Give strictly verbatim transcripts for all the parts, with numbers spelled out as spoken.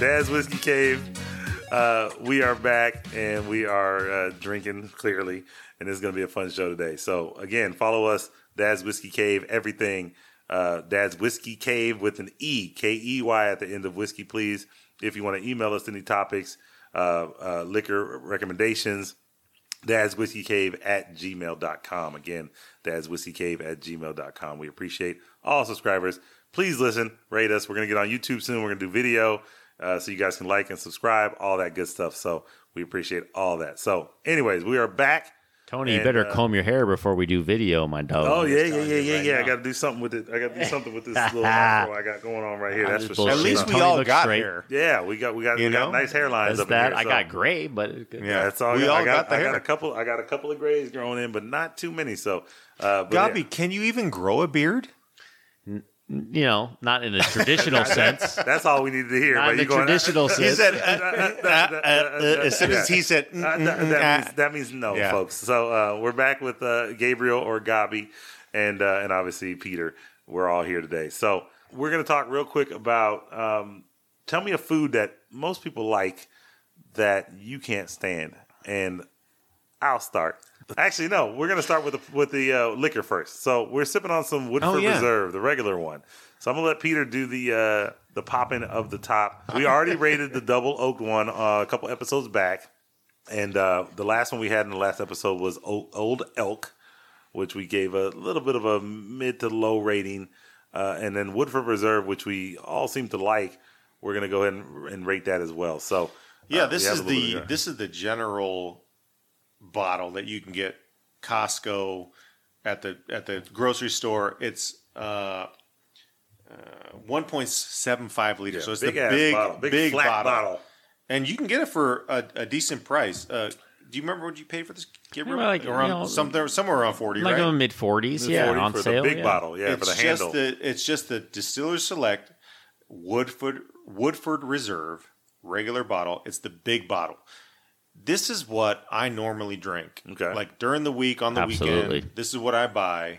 Dad's Whiskey Cave. Uh, we are back and we are uh, drinking clearly, and it's going to be a fun show today. So again, follow us, Dad's Whiskey Cave, everything. Uh, Dad's Whiskey Cave with an E, K E Y at the end of whiskey, please. If you want to email us any topics, uh, uh, liquor recommendations, Dad's Whiskey Cave at gmail dot com. Again, Dad's Whiskey Cave at gmail dot com. We appreciate all subscribers. Please listen, rate us. We're going to get on YouTube soon. We're going to do video uh, so you guys can like and subscribe, all that good stuff. So we appreciate all that. So anyways, we are back. Tony, and, you better uh, comb your hair before we do video, my dog. Oh, yeah, yeah, yeah, yeah, right yeah. Now. I got to do something with it. I got to do something with this little macro I got going on right here. That's for sure. At least we Tony all got straight. Hair. Yeah, we got we got, we got nice hairlines that's up that, in here. So. I got gray, but it's good. Yeah, that's all we I got. all I got, got the I hair. Got a couple, I got a couple of grays growing in, but not too many. So, uh, Gobby, yeah. Can you even grow a beard? You know, not in a traditional sense. That's all we needed to hear. Not in the traditional sense. He said, as soon as he said, that means no, yeah. folks. So uh, we're back with uh, Gabriel or Gabi and uh, and obviously Peter. We're all here today. So we're going to talk real quick about, um, tell me a food that most people like that you can't stand. And I'll start. Actually, no. We're gonna start with the with the uh, liquor first. So we're sipping on some Woodford oh, yeah. Reserve, the regular one. So I'm gonna let Peter do the uh, the popping of the top. We already rated the double oak one uh, a couple episodes back, and uh, the last one we had in the last episode was o- Old Elk, which we gave a little bit of a mid to low rating, uh, and then Woodford Reserve, which we all seem to like. We're gonna go ahead and, and rate that as well. So yeah, uh, this we is the this is the general. Bottle that you can get Costco at the at the grocery store. It's uh, uh, one point seven five liters, yeah, so it's big the big bottle. big, big bottle. bottle, and you can get it for a, a decent price. Uh, do you remember what you paid for this? Get rid like, around you know, somewhere somewhere around forty, like right? Like mid forties, yeah, on for sale. The big yeah. bottle, yeah, it's for the just handle. The, it's just the Distillers Select Woodford Woodford Reserve regular bottle. It's the big bottle. This is what I normally drink. Okay. Like during the week, on the Absolutely. weekend, this is what I buy.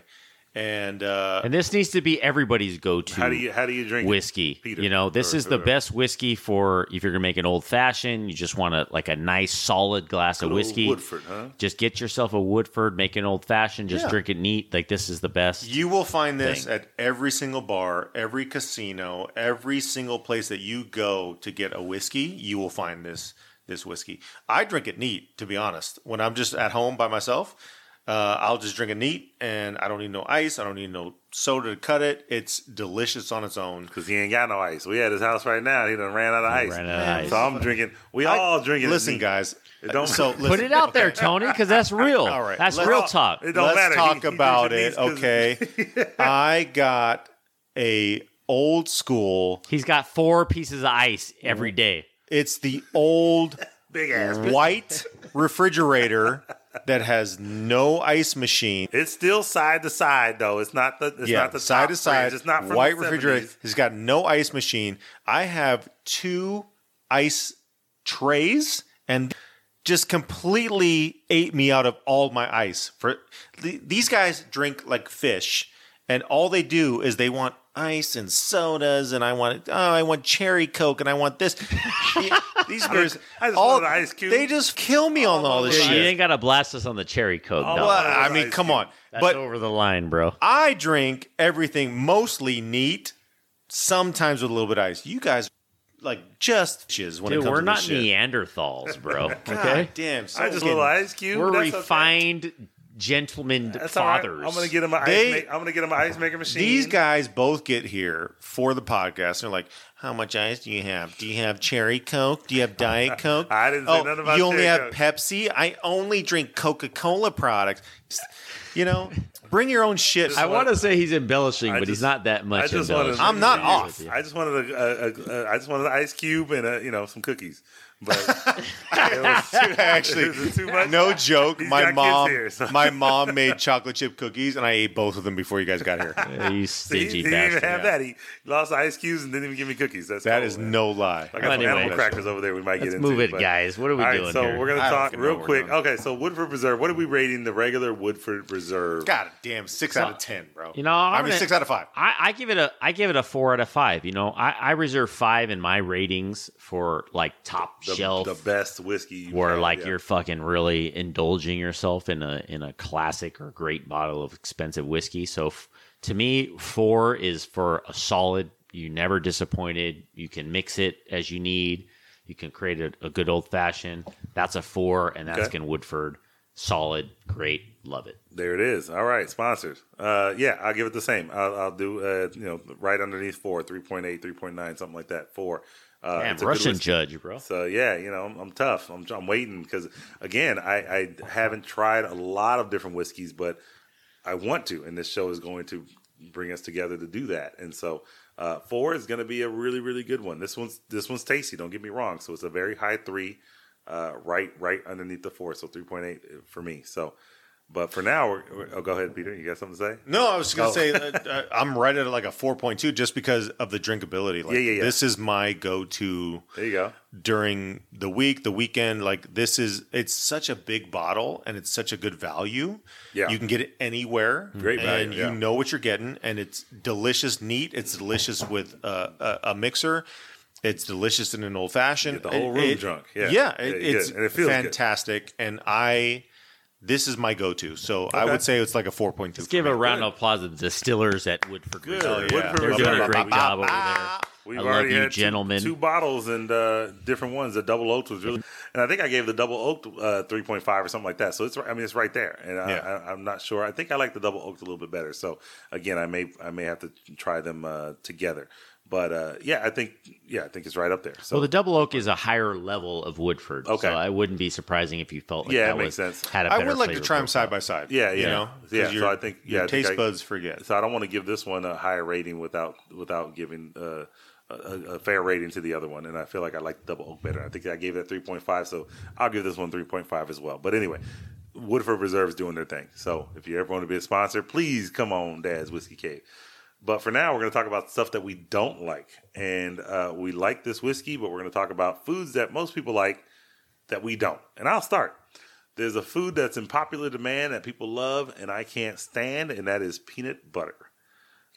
And uh, and this needs to be everybody's go-to. How do you how do you drink whiskey? It, Peter, you know, this or, is the or, best whiskey for if you're gonna make an old fashioned. You just want a like a nice solid glass of whiskey. Woodford, huh? Just get yourself a Woodford, make an old fashioned, just yeah. drink it neat. Like this is the best. You will find this thing. At every single bar, every casino, every single place that you go to get a whiskey. You will find this. This whiskey, I drink it neat. To be honest, when I'm just at home by myself, uh, I'll just drink it neat, and I don't need no ice. I don't need no soda to cut it. It's delicious on its own. Because he ain't got no ice. We at his house right now. He done ran out of, ice. Ran out of ice. So I'm drinking. We I, all drinking. Listen, it neat. guys. It don't so listen, put it out okay. there, Tony, because that's real. All right, that's let's, real talk. It don't let's matter. talk he, about he it. Okay, I got a old school. He's got four pieces of ice every day. It's the old big ass white refrigerator that has no ice machine. It's still side to side though. It's not the it's yeah, not the side to side. It's not from white the refrigerator. seventies. It's got no ice machine. I have two ice trays and just completely ate me out of all my ice. For these guys drink like fish, and all they do is they want ice and sodas, and I want oh, I want cherry Coke, and I want this. These girls, I just all, want an ice cube. They just kill me all on all this shit. You ain't gotta blast us on the cherry Coke. No. I mean, come cube. on, that's but over the line, bro. I drink everything mostly neat, sometimes with a little bit of ice. You guys, like just shiz when Dude, it comes we're to not shit. Neanderthals, bro. Okay, God damn, so I just a little ice cube. We're that's refined. Okay. Gentlemen That's fathers. Right. I'm gonna get him an they, ice. Ma- I'm gonna get him an ice maker machine. These guys both get here for the podcast. They're like, "How much ice do you have? Do you have cherry Coke? Do you have Diet Coke? I didn't say oh, nothing about you only have Coke. Pepsi. I only drink Coca-Cola products. You know, bring your own shit." I want to say he's embellishing, I but just, he's not that much. I just wanted, I'm not off. I just wanted a, a, a, a I just wanted an ice cube and a, you know some cookies. But it was too, actually, it too much? No joke. He's my mom, here, so. my mom made chocolate chip cookies, and I ate both of them before you guys got here. Yeah, you stingy so he, bastard! He didn't even have yeah. that. He lost ice cubes and didn't even give me cookies. That's that cool, is man. no lie. I got well, some anyways, animal crackers over there. We might let's get into. Move it, but, guys. What are we all right, doing? So here? we're gonna talk real quick. Okay, so Woodford Reserve. What are we rating the regular Woodford Reserve? God damn, six so, out of ten, bro. You know, I'm I mean, gonna, six out of five. I, I give it a, I give it a four out of five. You know, I, I reserve five in my ratings for like top. The, shelf the best whiskey where had, like yeah. you're fucking really indulging yourself in a in a classic or great bottle of expensive whiskey. So f- to me, four is for a solid. You never disappointed. You can mix it as you need. You can create a, a good old fashioned. That's a four, and that's okay. in Woodford. Solid, great, love it. There it is. All right, sponsors. Uh, yeah, I'll give it the same. I'll, I'll do uh, you know right underneath four, three point eight, three point nine, something like that. Four. Uh, Damn, Russian judge, bro. So yeah, you know, I'm, I'm tough. I'm, I'm waiting because again, I, I haven't tried a lot of different whiskeys, but I want to, and this show is going to bring us together to do that. And so uh, four is going to be a really, really good one. This one's this one's tasty. Don't get me wrong. So it's a very high three, uh, right, right underneath the four. So three point eight for me. So. But for now, we're, we're, oh, go ahead, Peter. You got something to say? No, I was going to oh. say uh, I'm right at like a four point two just because of the drinkability. Like, yeah, yeah, yeah. This is my go-to. There you go. During the week, the weekend, like this is it's such a big bottle and it's such a good value. Yeah, you can get it anywhere. Great value. And yeah. you know what you're getting, and it's delicious neat. It's delicious with uh, a, a mixer. It's delicious in an old fashioned. The whole room it, drunk. Yeah, yeah, it, yeah it's and it feels fantastic, good. and I. This is my go-to, so okay. I would say it's like a four point two. Let's give a round of applause to the distillers at Woodford Reserve. Yeah. They're doing a great job over there. We've I already love you, had gentlemen. Two, two bottles and uh, different ones. The double oak was really, and I think I gave the double oak uh, three point five or something like that. So it's, I mean, it's right there, and I, yeah. I, I'm not sure. I think I like the double oak a little bit better. So again, I may, I may have to try them uh, together. But uh, yeah, I think yeah, I think it's right up there. So. Well, the Double Oak is a higher level of Woodford, okay. so I wouldn't be surprising if you felt like yeah, that makes was, sense. Had a better I would like to try them side by side. Yeah, yeah, you know, yeah. So I think yeah, your taste think I, buds forget. So I don't want to give this one a higher rating without without giving uh, a, a fair rating to the other one, and I feel like I like the Double Oak better. I think I gave it three point five, so I'll give this one three point five as well. But anyway. Woodford Reserve is doing their thing, so if you ever want to be a sponsor, please come on, Dad's Whiskey Cave. But for now, we're going to talk about stuff that we don't like. And uh, we like this whiskey, but we're going to talk about foods that most people like that we don't. And I'll start. There's a food that's in popular demand that people love and I can't stand, and that is peanut butter.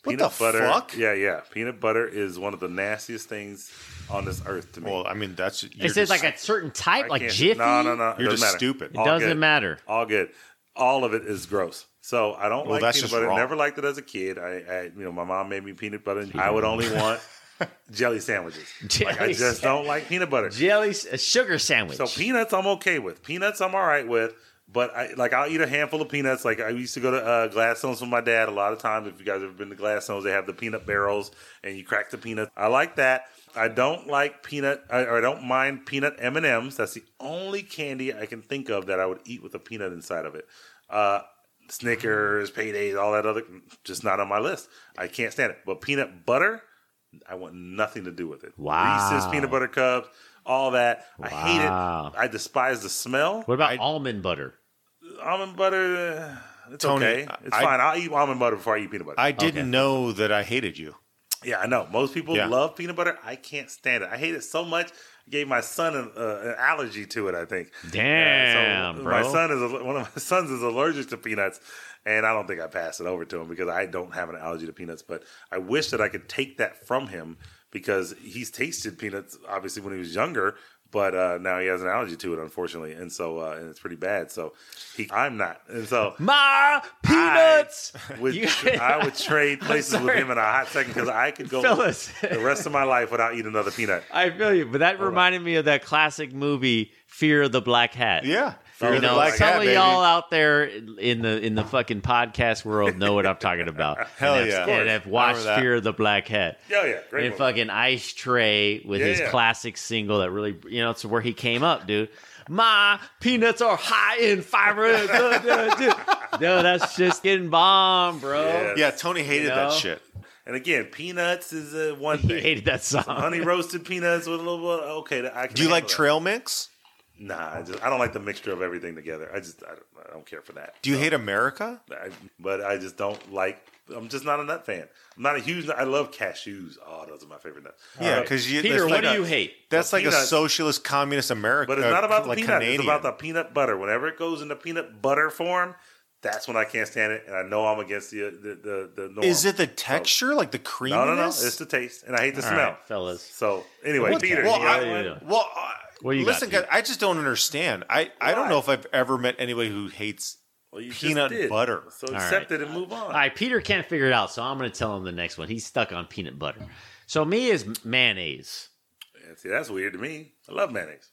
Peanut what the butter, fuck? Yeah, yeah. Peanut butter is one of the nastiest things on this earth to me. Well, I mean, that's... Is it like a certain type, I like Jiffy? No, no, no. You're just matter. stupid. All it doesn't good. matter. All good. All of it is gross. So I don't well, like peanut butter. Wrong. Never liked it as a kid. I, I, you know, my mom made me peanut butter. Peanut I would only want jelly sandwiches. Jelly like I just sa- don't like peanut butter. Jelly, a sugar sandwich. So peanuts, I'm okay with. Peanuts, I'm all right with. But I like I'll eat a handful of peanuts. Like I used to go to uh, Glasstones with my dad a lot of times. If you guys have ever been to Glasstones, they have the peanut barrels and you crack the peanuts. I like that. I don't like peanut, or I don't mind peanut M and M's. That's the only candy I can think of that I would eat with a peanut inside of it. Uh, Snickers, Paydays, all that other, just not on my list. I can't stand it. But peanut butter, I want nothing to do with it. Wow. Reese's peanut butter cups, all that. Wow. I hate it. I despise the smell. What about I, almond butter? Almond butter, it's Tony, okay. It's I, fine. I'll eat almond butter before I eat peanut butter. I didn't okay. know that I hated you. Yeah, I know. Most people yeah. love peanut butter. I can't stand it. I hate it so much. I gave my son an, uh, an allergy to it, I think. Damn, uh, so bro. My son is a, one of my sons is allergic to peanuts, and I don't think I passed it over to him because I don't have an allergy to peanuts. But I wish that I could take that from him because he's tasted peanuts obviously when he was younger, but uh, now he has an allergy to it, unfortunately, and so uh, and it's pretty bad. So he, I'm not, and so my peanuts. I would, tra- I would trade places with him in a hot second because I could go the rest of my life without eating another peanut. I feel you, but that Hold reminded on. me of that classic movie Fear of the Black Hat. Yeah. You know, like some that, of y'all baby. out there in the in the fucking podcast world know what I'm talking about. Hell and yeah! And have watched Fear of the Black Hat. Oh yeah, great. And fucking Ice Tray with yeah, his yeah. classic single that really, you know, it's where he came up, dude. My peanuts are high in fiber. No, that's just getting bomb, bro. Yes. Yeah, Tony hated you know? that shit. And again, Peanuts is uh, one thing. You hated that song. Some honey roasted peanuts with a little bit. Okay, I can. Do you like trail that. Mix? Nah, I, just, I don't like the mixture of everything together. I just I don't, I don't care for that. Do you so, hate America? I, but I just don't like. I'm just not a nut fan. I'm not a huge nut. I love cashews. Oh, those are my favorite nuts. Yeah, because right. you. Peter, what like do a, you hate? That's well, like peanuts. A socialist, communist America. But it's not about the like peanut. Canadian. It's about the peanut butter. Whenever it goes into peanut butter form, that's when I can't stand it, and I know I'm against the the the, the norm. Is it the texture, so, like the creaminess? No, no, no. It's the taste, and I hate the All smell, right, fellas. So anyway, what Peter. Well, I, well I, what you listen, got, guys, I just don't understand. I, I don't know if I've ever met anybody who hates. Well, you peanut just did. Butter. So all accept right. it and move on. All right, Peter can't figure it out, so I'm going to tell him the next one. He's stuck on peanut butter. So me is mayonnaise. Yeah, see, that's weird to me. I love mayonnaise.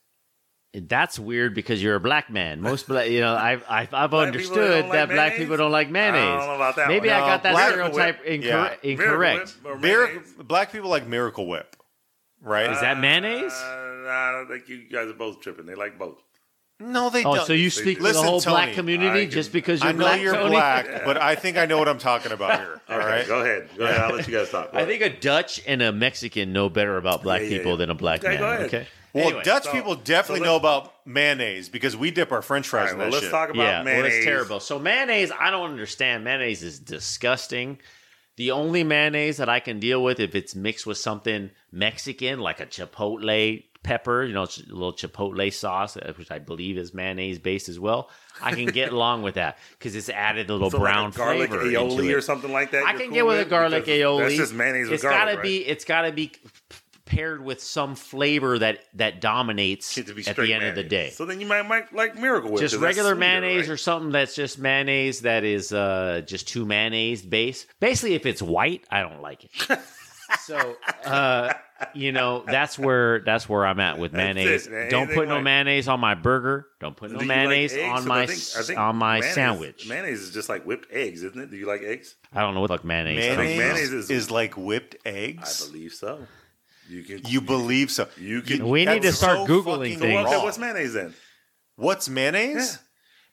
That's weird because you're a black man. Most black, you know, I've I've, I've understood like that mayonnaise? Black people don't like mayonnaise. I don't know about that. Maybe one. I no, got that stereotype incor- yeah. incorrect. Miracle Whip black people like Miracle Whip, right? Uh, is that mayonnaise? Uh, I don't think you guys are both tripping. They like both. No, they oh, don't. So you speak do. For Listen, the whole Tony, black community can, just because you're black, I know black, you're Tony? Black, yeah. but I think I know what I'm talking about here. All okay, right? Go ahead. Go ahead. I'll let you guys talk. I think a Dutch and a Mexican know better about black yeah, yeah, people yeah. than a black okay, man. Go ahead. Okay. Well, anyway, Dutch so, people definitely so know about mayonnaise because we dip our French fries right, in that well, let's shit. Let's talk about yeah, mayonnaise. Well, it's terrible. So mayonnaise, I don't understand. Mayonnaise is disgusting. The only mayonnaise that I can deal with if it's mixed with something Mexican, like a chipotle pepper, you know, a little chipotle sauce, which I believe is mayonnaise based as well. I can get along with that because it's added a little so brown like a garlic flavor, garlic aioli or something like that. I can cool get with, with a garlic aioli. That's just mayonnaise with it's garlic. Gotta right? be, it's got to be paired with some flavor that that dominates at the end mayonnaise. Of the day. So then you might, might like Miracle Whip. Just regular sweeter, mayonnaise right? or something that's just mayonnaise that is uh, just too mayonnaise based. Basically, if it's white, I don't like it. So, uh, you know, that's where that's where I'm at with mayonnaise. It, Don't put no like, mayonnaise on my burger. Don't put no do mayonnaise like on so my I think, I think on my mayonnaise, sandwich. Mayonnaise is just like whipped eggs, isn't it? Do you like eggs? I don't know what the fuck mayonnaise. Mayonnaise, mayonnaise is, is like whipped eggs. I believe so. You can. You believe so. You can. We need to start so googling things. Wrong. What's mayonnaise then? What's mayonnaise? Yeah.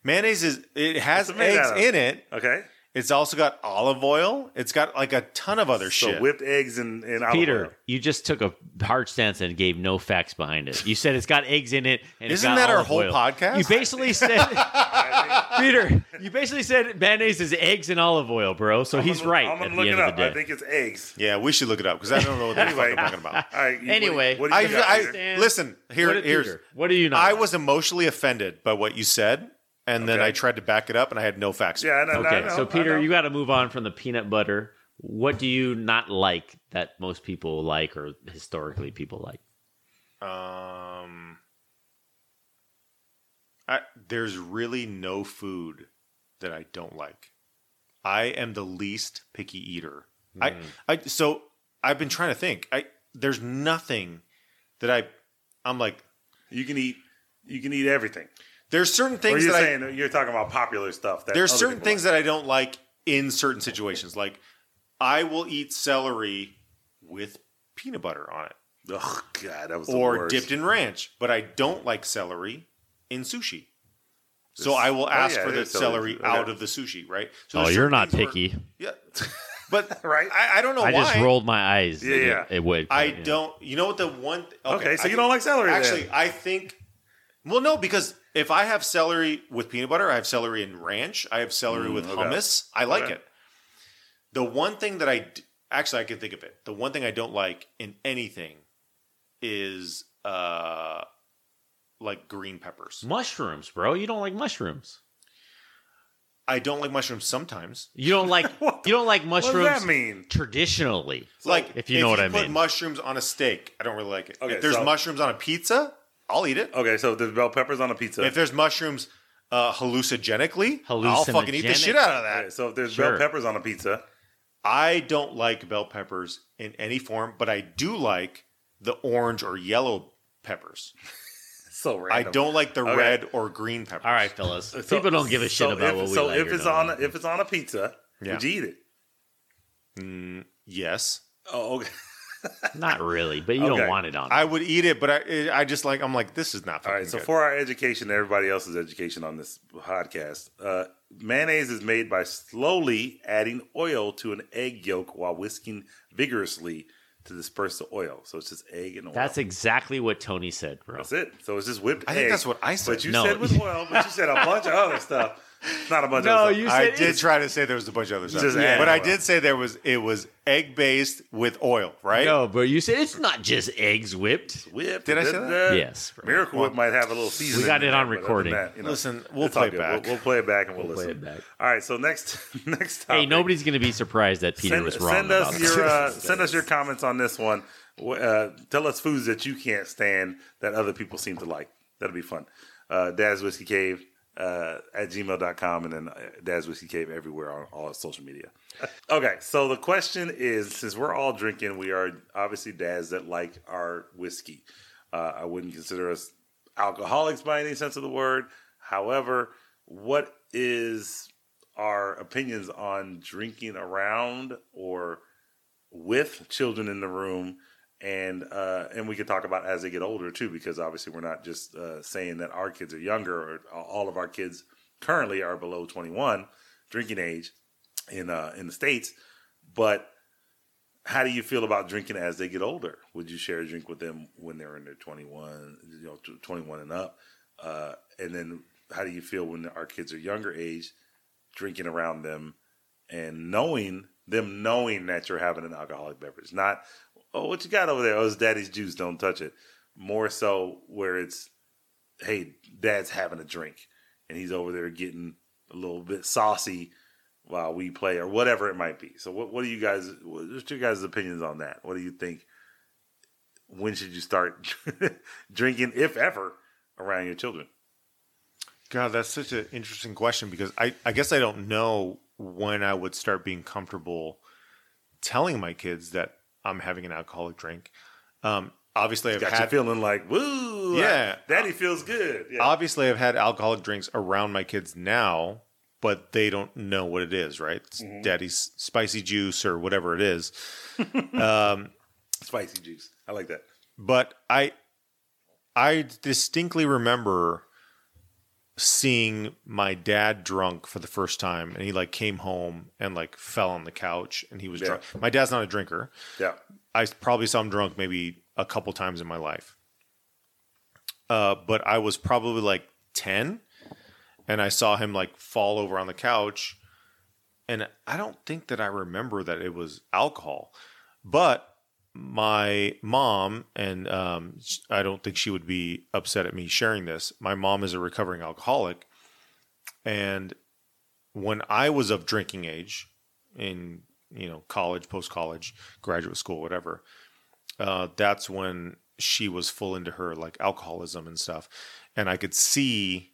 Mayonnaise is it has eggs in it. Okay. It's also got olive oil. It's got like a ton of other so shit. So whipped eggs and, and olive Peter, oil. Peter, you just took a hard stance and gave no facts behind it. You said it's got eggs in it. And Isn't it's got that our whole oil. Podcast? You basically said, Peter, you basically said mayonnaise is eggs and olive oil, bro. So I'm he's gonna, right. I'm going to look it up. I think it's eggs. Yeah, we should look it up because I don't know what the anyway, fuck I'm talking about. All right, you, anyway, what do you, what do you I, got, I, listen, here, what here's. Peter, what do you know? I was emotionally offended by what you said. And okay. then I tried to back it up, and I had no facts. Yeah, no, okay. No, no, so Peter, you got to move on from the peanut butter. What do you not like that most people like, or historically people like? Um, I, there's really no food that I don't like. I am the least picky eater. Mm. I, I, so I've been trying to think. I there's nothing that I, I'm like. You can eat. You can eat everything. There's certain things you're that saying, I, you're talking about popular stuff. That there's certain things like. That I don't like in certain situations. Like I will eat celery with peanut butter on it. Oh God, that was or the worst. Dipped in ranch. But I don't like celery in sushi. This, so I will ask oh yeah, for the celery, celery out okay. of the sushi. Right? So oh, you're not picky. Where, yeah, but right. I, I don't know. I why. just rolled my eyes. Yeah, yeah. It, it would. I yeah. don't. You know what? The one. Th- okay, okay, so I, you don't like celery. Actually, then. I think. Well, no, because. If I have celery with peanut butter, I have celery in ranch. I have celery mm, with okay. hummus. I like okay. it. The one thing that I – actually, I can think of it. The one thing I don't like in anything is uh, like green peppers. Mushrooms, bro. You don't like mushrooms. I don't like mushrooms sometimes. You don't like you don't like mushrooms what does that mean? Traditionally. Like if you if know what you I put mean. Mushrooms on a steak, I don't really like it. Okay, if there's so- mushrooms on a pizza – I'll eat it. Okay, so if there's bell peppers on a pizza. If there's mushrooms uh, hallucinogenically, hallucinogenic. I'll fucking eat the shit out of that. Okay, so if there's sure. bell peppers on a pizza. I don't like bell peppers in any form, but I do like the orange or yellow peppers. So random. I don't like the okay. red or green peppers. All right, fellas. So, people don't give a shit so about if, what we so like. So if it's on a, if it's on a pizza, yeah. would you eat it? Mm, yes. Oh, okay. Not really, but you okay. don't want it on. There. I would eat it, but I, I just like I'm like this is not. All right, so good. For our education, everybody else's education on this podcast, uh, mayonnaise is made by slowly adding oil to an egg yolk while whisking vigorously to disperse the oil. So it's just egg and oil. That's exactly what Tony said, bro. That's it. So it's just whipped. I egg, think that's what I said. But you no. said with oil, but you said a bunch of other stuff. Not a bunch no, of other you stuff. Said I did try to say there was a bunch of other stuff. Yeah, but I did say there was it was egg based with oil, right? No, but you said it's not just eggs whipped. Whipped. Did I say that? that? Yes. Bro. Miracle Whip might have a little seasoning. We got it on recording. That, you know, listen, we'll play it back. We'll, we'll play it back and we'll, we'll listen. Play it back. All right, so next next topic. Hey, nobody's going to be surprised that Peter send, was wrong. Send us about your uh, send us your comments on this one. Uh, tell us foods that you can't stand that other people seem to like. That'll be fun. Uh, Dad's Whiskey Cave. Uh, at gmail dot com and then Dad's Whiskey Cave everywhere on all social media. Okay, so the question is, since we're all drinking, we are obviously dads that like our whiskey. Uh, I wouldn't consider us alcoholics by any sense of the word. However, what is our opinions on drinking around or with children in the room? And uh, and we can talk about as they get older, too, because obviously we're not just uh, saying that our kids are younger or all of our kids currently are below twenty-one drinking age in uh, in the States. But how do you feel about drinking as they get older? Would you share a drink with them when they're in their twenty-one, you know, twenty-one and up? Uh, and then how do you feel when our kids are younger age, drinking around them and knowing them knowing that you're having an alcoholic beverage? Not... oh, what you got over there? Oh, it's daddy's juice. Don't touch it. More so where it's, hey, dad's having a drink. And he's over there getting a little bit saucy while we play or whatever it might be. So what, what are you guys, what's your guys' opinions on that? What do you think? When should you start drinking, if ever, around your children? God, that's such an interesting question because I, I guess I don't know when I would start being comfortable telling my kids that I'm having an alcoholic drink. Um, obviously, I've got had, you feeling like, woo, yeah, daddy feels good. Yeah. Obviously, I've had alcoholic drinks around my kids now, but they don't know what it is, right? It's mm-hmm. daddy's spicy juice or whatever it is. um, spicy juice. I like that. But I, I distinctly remember seeing my dad drunk for the first time, and he like came home and like fell on the couch, and he was yeah. drunk. My dad's not a drinker. Yeah, I probably saw him drunk maybe a couple times in my life. Uh, but I was probably like ten, and I saw him like fall over on the couch, and I don't think that I remember that it was alcohol, but my mom, and um, I don't think she would be upset at me sharing this. My mom is a recovering alcoholic. And when I was of drinking age in, you know, college, post-college, graduate school, whatever, uh, that's when she was full into her like alcoholism and stuff. And I could see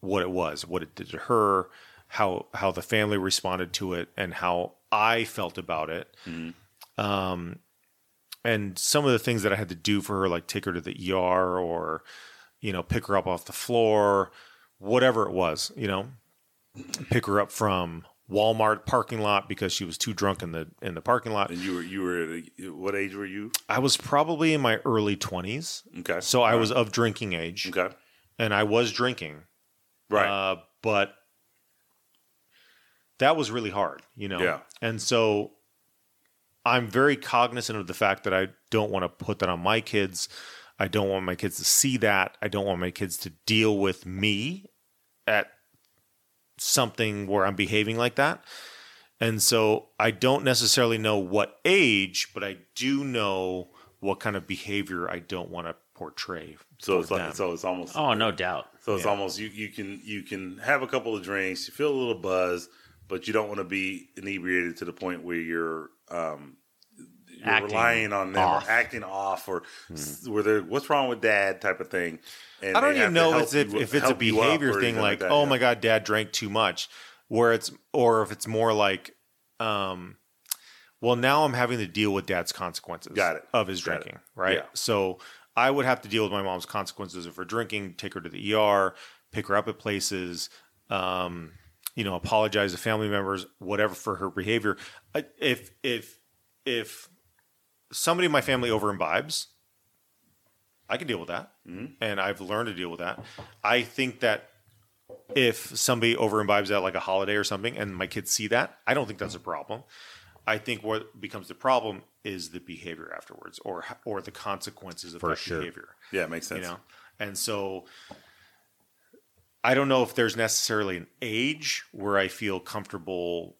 what it was, what it did to her, how, how the family responded to it, and how I felt about it. Mm-hmm. Um, And some of the things that I had to do for her, like take her to the E R or, you know, pick her up off the floor, whatever it was, you know, pick her up from Walmart parking lot because she was too drunk in the in the parking lot. And you were you were what age were you? I was probably in my early twenties. Okay, so I right. was of drinking age. Okay, and I was drinking, right? Uh, but that was really hard, you know. Yeah, and so. I'm very cognizant of the fact that I don't want to put that on my kids. I don't want my kids to see that. I don't want my kids to deal with me at something where I'm behaving like that. And so I don't necessarily know what age, but I do know what kind of behavior I don't want to portray. So it's like, so it's almost oh, no doubt. So it's yeah. almost you you can you can have a couple of drinks, you feel a little buzz, but you don't want to be inebriated to the point where you're Um, you're acting relying on them off. Or acting off or mm. where they're what's wrong with dad type of thing. And I don't even know if, you, if it's a behavior thing like, like oh yeah. my God, dad drank too much where it's, or if it's more like, um, well now I'm having to deal with dad's consequences Got it. of his Got drinking. It. Right. Yeah. So I would have to deal with my mom's consequences of her drinking, take her to the E R, pick her up at places. Um, You know, apologize to family members, whatever for her behavior. If if if somebody in my family over imbibes, I can deal with that. Mm-hmm. And I've learned to deal with that. I think that if somebody over imbibes at like a holiday or something and my kids see that, I don't think that's a problem. I think what becomes the problem is the behavior afterwards, or or the consequences of For that sure. behavior. Yeah, it makes sense. You know? And so I don't know if there's necessarily an age where I feel comfortable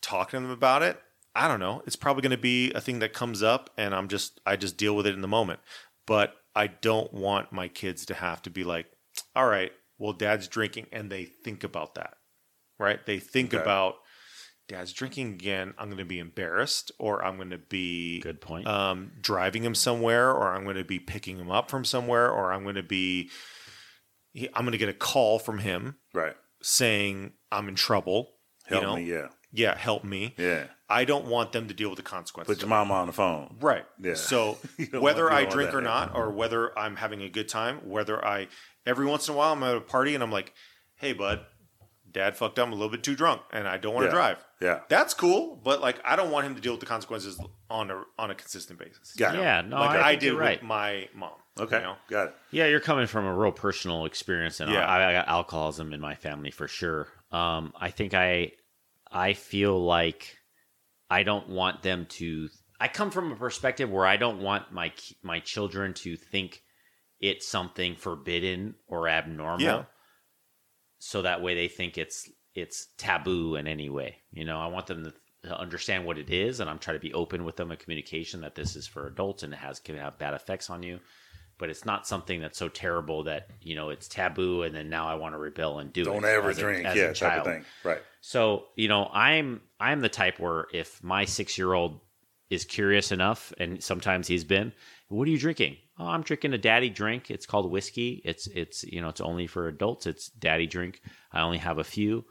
talking to them about it. I don't know. It's probably going to be a thing that comes up, and I'm just I just deal with it in the moment. But I don't want my kids to have to be like, all right, well, dad's drinking, and they think about that, right? They think okay. about dad's drinking again. I'm going to be embarrassed, or I'm going to be good point. Um, driving him somewhere, or I'm going to be picking him up from somewhere, or I'm going to be I'm going to get a call from him, right? Saying I'm in trouble. Help you know? me, yeah, yeah, help me, yeah. I don't want them to deal with the consequences. Put your mama on the phone. Right. Yeah. So whether want, I drink or not, or whether I'm having a good time, whether I, every once in a while I'm at a party and I'm like, hey, bud, dad fucked up. I'm a little bit too drunk and I don't want to yeah. drive. Yeah. That's cool. But like, I don't want him to deal with the consequences on a, on a consistent basis. Got it. Yeah. No, like I, I did with right. my mom. Okay. You know? Got it. Yeah. You're coming from a real personal experience, and yeah. I, I got alcoholism in my family for sure. Um, I think I, I feel like, I don't want them to. I come from a perspective where I don't want my my children to think it's something forbidden or abnormal. Yeah. So that way they think it's it's taboo in any way. You know, I want them to, to understand what it is, and I'm trying to be open with them in communication that this is for adults and it has can have bad effects on you. But it's not something that's so terrible that, you know, it's taboo, and then now I want to rebel and do Don't it. Don't ever drink, a, yeah, type child. of thing, right? So, you know, I'm I'm the type where if my six-year-old is curious enough, and sometimes he's been, what are you drinking? Oh, I'm drinking a daddy drink. It's called whiskey. It's it's you know, it's only for adults. It's daddy drink. I only have a few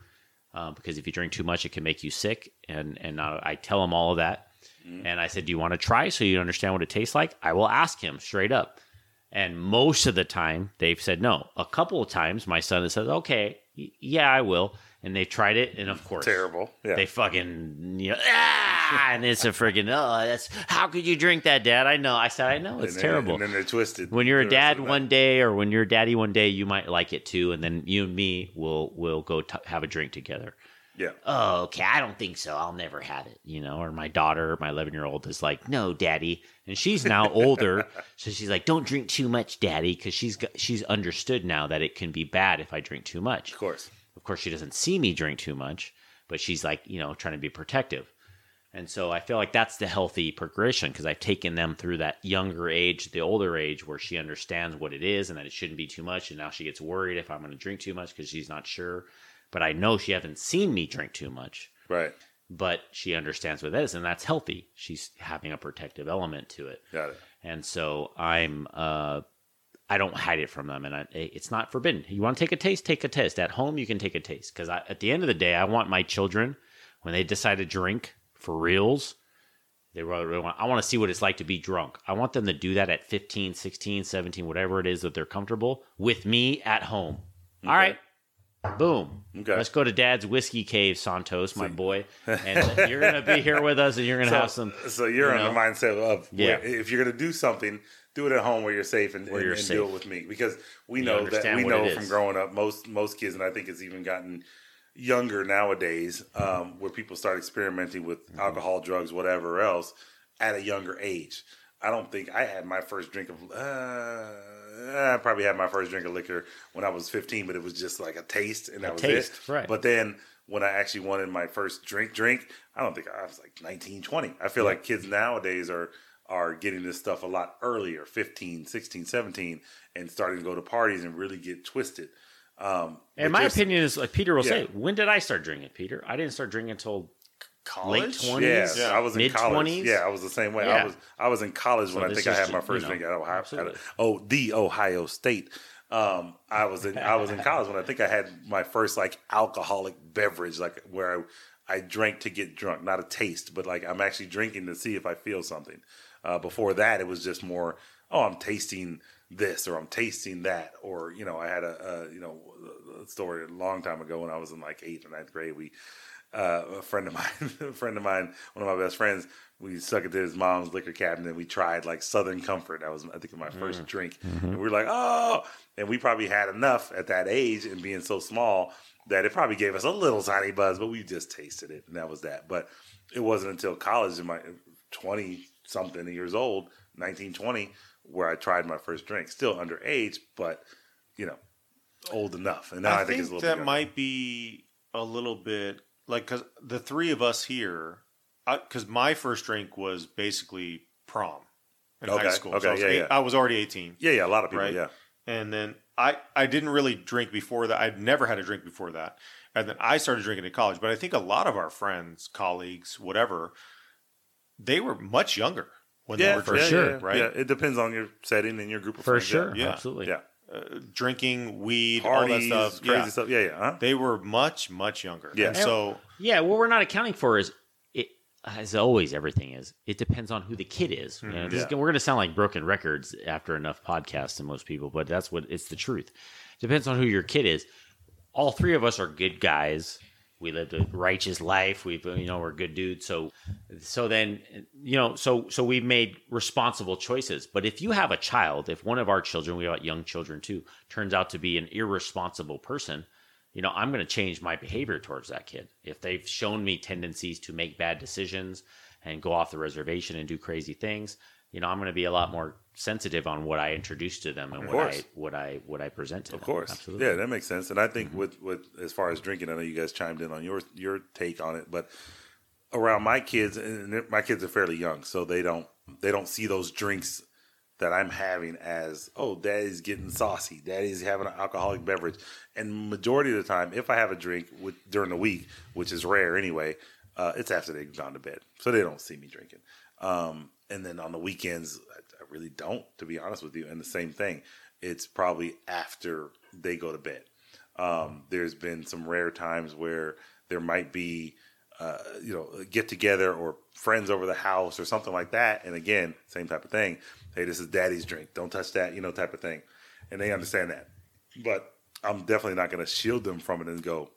uh, because if you drink too much, it can make you sick. And and I, I tell him all of that, mm. and I said, do you want to try so you understand what it tastes like? I will ask him straight up. And most of the time, they've said no. A couple of times, my son has said, okay, y- yeah, I will. And they tried it, and of course. Terrible. Yeah. They fucking, you know, ah, and it's a freaking, oh, that's, how could you drink that, Dad? I know. I said, I know, it's and then, terrible. And then they're twisted. When you're a dad one day, or when you're a daddy one day, you might like it too, and then you and me will will go t- have a drink together. Yeah. Oh, okay. I don't think so. I'll never have it, you know. Or my daughter, my eleven-year-old, is like, "No, Daddy," and she's now older, so she's like, "Don't drink too much, Daddy," because she's got, she's understood now that it can be bad if I drink too much. Of course, of course, she doesn't see me drink too much, but she's like, you know, trying to be protective, and so I feel like that's the healthy progression because I've taken them through that younger age, the older age where she understands what it is and that it shouldn't be too much, and now she gets worried if I'm going to drink too much because she's not sure. But I know she hasn't seen me drink too much. Right. But she understands what that is, and that's healthy. She's having a protective element to it. Got it. And so I'm, uh, I don't hide it from them, and I, it's not forbidden. You want to take a taste? Take a taste. At home, you can take a taste. Because at the end of the day, I want my children, when they decide to drink for reals, they really, really want, I want to see what it's like to be drunk. I want them to do that at fifteen, sixteen, seventeen, whatever it is that they're comfortable with me at home. Okay. All right. Boom. Okay. Let's go to Dad's Whiskey Cave, Santos, my boy. And you're going to be here with us, and you're going to so, have some. So you're you know, in the mindset of, yeah. if you're going to do something, do it at home where you're safe and, where you're and safe. do it with me. Because we you know that we know from growing up, most most kids, and I think it's even gotten younger nowadays, um, where people start experimenting with mm-hmm. alcohol, drugs, whatever else, at a younger age. I don't think I had my first drink of uh, I probably had my first drink of liquor when I was fifteen, but it was just like a taste, and that a was taste, it. Right. But then when I actually wanted my first drink, drink, I don't think I was like nineteen, twenty. I feel yeah. like kids nowadays are are getting this stuff a lot earlier, fifteen, sixteen, seventeen, and starting to go to parties and really get twisted. Um, and my opinion is, like Peter will yeah. say, when did I start drinking, Peter? I didn't start drinking until... College? Late twenties? Yeah, yeah, I was in college. Yeah, I was the same way. Yeah. I was I was in college so when I think I had my first you know, drink at Ohio State. Oh, the Ohio State. Um, I was in I was in college when I think I had my first like alcoholic beverage, like where I, I drank to get drunk, not a taste, but like I'm actually drinking to see if I feel something. Uh, before that, it was just more, oh, I'm tasting this or I'm tasting that, or you know, I had a, a you know a story a long time ago when I was in like eighth or ninth grade. We uh, a friend of mine, a friend of mine, one of my best friends, we stuck it to his mom's liquor cabinet. We tried like Southern Comfort. That was, I think, my first mm. drink. Mm-hmm. And we were like, oh, and we probably had enough at that age and being so small that it probably gave us a little tiny buzz, but we just tasted it. And that was that. But it wasn't until college in my twenty something years old, nineteen, twenty, where I tried my first drink, still underage, but you know, old enough. And now I, I think, think it's a little that bit might be a little bit like, cause the three of us here, I, cause my first drink was basically prom in okay. high school. Okay. So I, was yeah, eight, yeah. I was already eighteen. Yeah. Yeah. A lot of people. Right? Yeah. And then I, I didn't really drink before that. I'd never had a drink before that. And then I started drinking in college, but I think a lot of our friends, colleagues, whatever, they were much younger when yeah, they were for drinking, sure. right? Yeah, it depends on your setting and your group of for friends. For sure, yeah. Yeah. Absolutely. Yeah. Uh, drinking, weed, parties, all that stuff. Crazy yeah. stuff. Yeah, yeah. Huh? They were much, much younger. Yeah. And so yeah, what we're not accounting for is, it, as always everything is, it depends on who the kid is. Mm-hmm. You know, this yeah. is we're going to sound like broken records after enough podcasts to most people, but that's what, it's the truth. Depends on who your kid is. All three of us are good guys. We lived a righteous life. We've, you know, we're good dudes. So, so then, you know, so, so we've made responsible choices. But if you have a child, if one of our children, we got young children too, turns out to be an irresponsible person, you know, I'm going to change my behavior towards that kid. If they've shown me tendencies to make bad decisions and go off the reservation and do crazy things, you know, I'm going to be a lot more sensitive on what I introduce to them and what I what I what I present to them. Of course, absolutely. Yeah, that makes sense. And I think mm-hmm. with with as far as drinking, I know you guys chimed in on your your take on it, but around my kids, and my kids are fairly young, so they don't they don't see those drinks that I'm having as, oh, daddy's getting saucy, daddy's having an alcoholic beverage. And majority of the time, if I have a drink with, during the week, which is rare anyway, uh, it's after they've gone to bed, so they don't see me drinking. Um, and then on the weekends, I really don't, to be honest with you. And the same thing, it's probably after they go to bed. Um, there's been some rare times where there might be, uh, you know, get together or friends over the house or something like that. And again, same type of thing. Hey, this is daddy's drink. Don't touch that, you know, type of thing. And they understand that. But I'm definitely not going to shield them from it and go,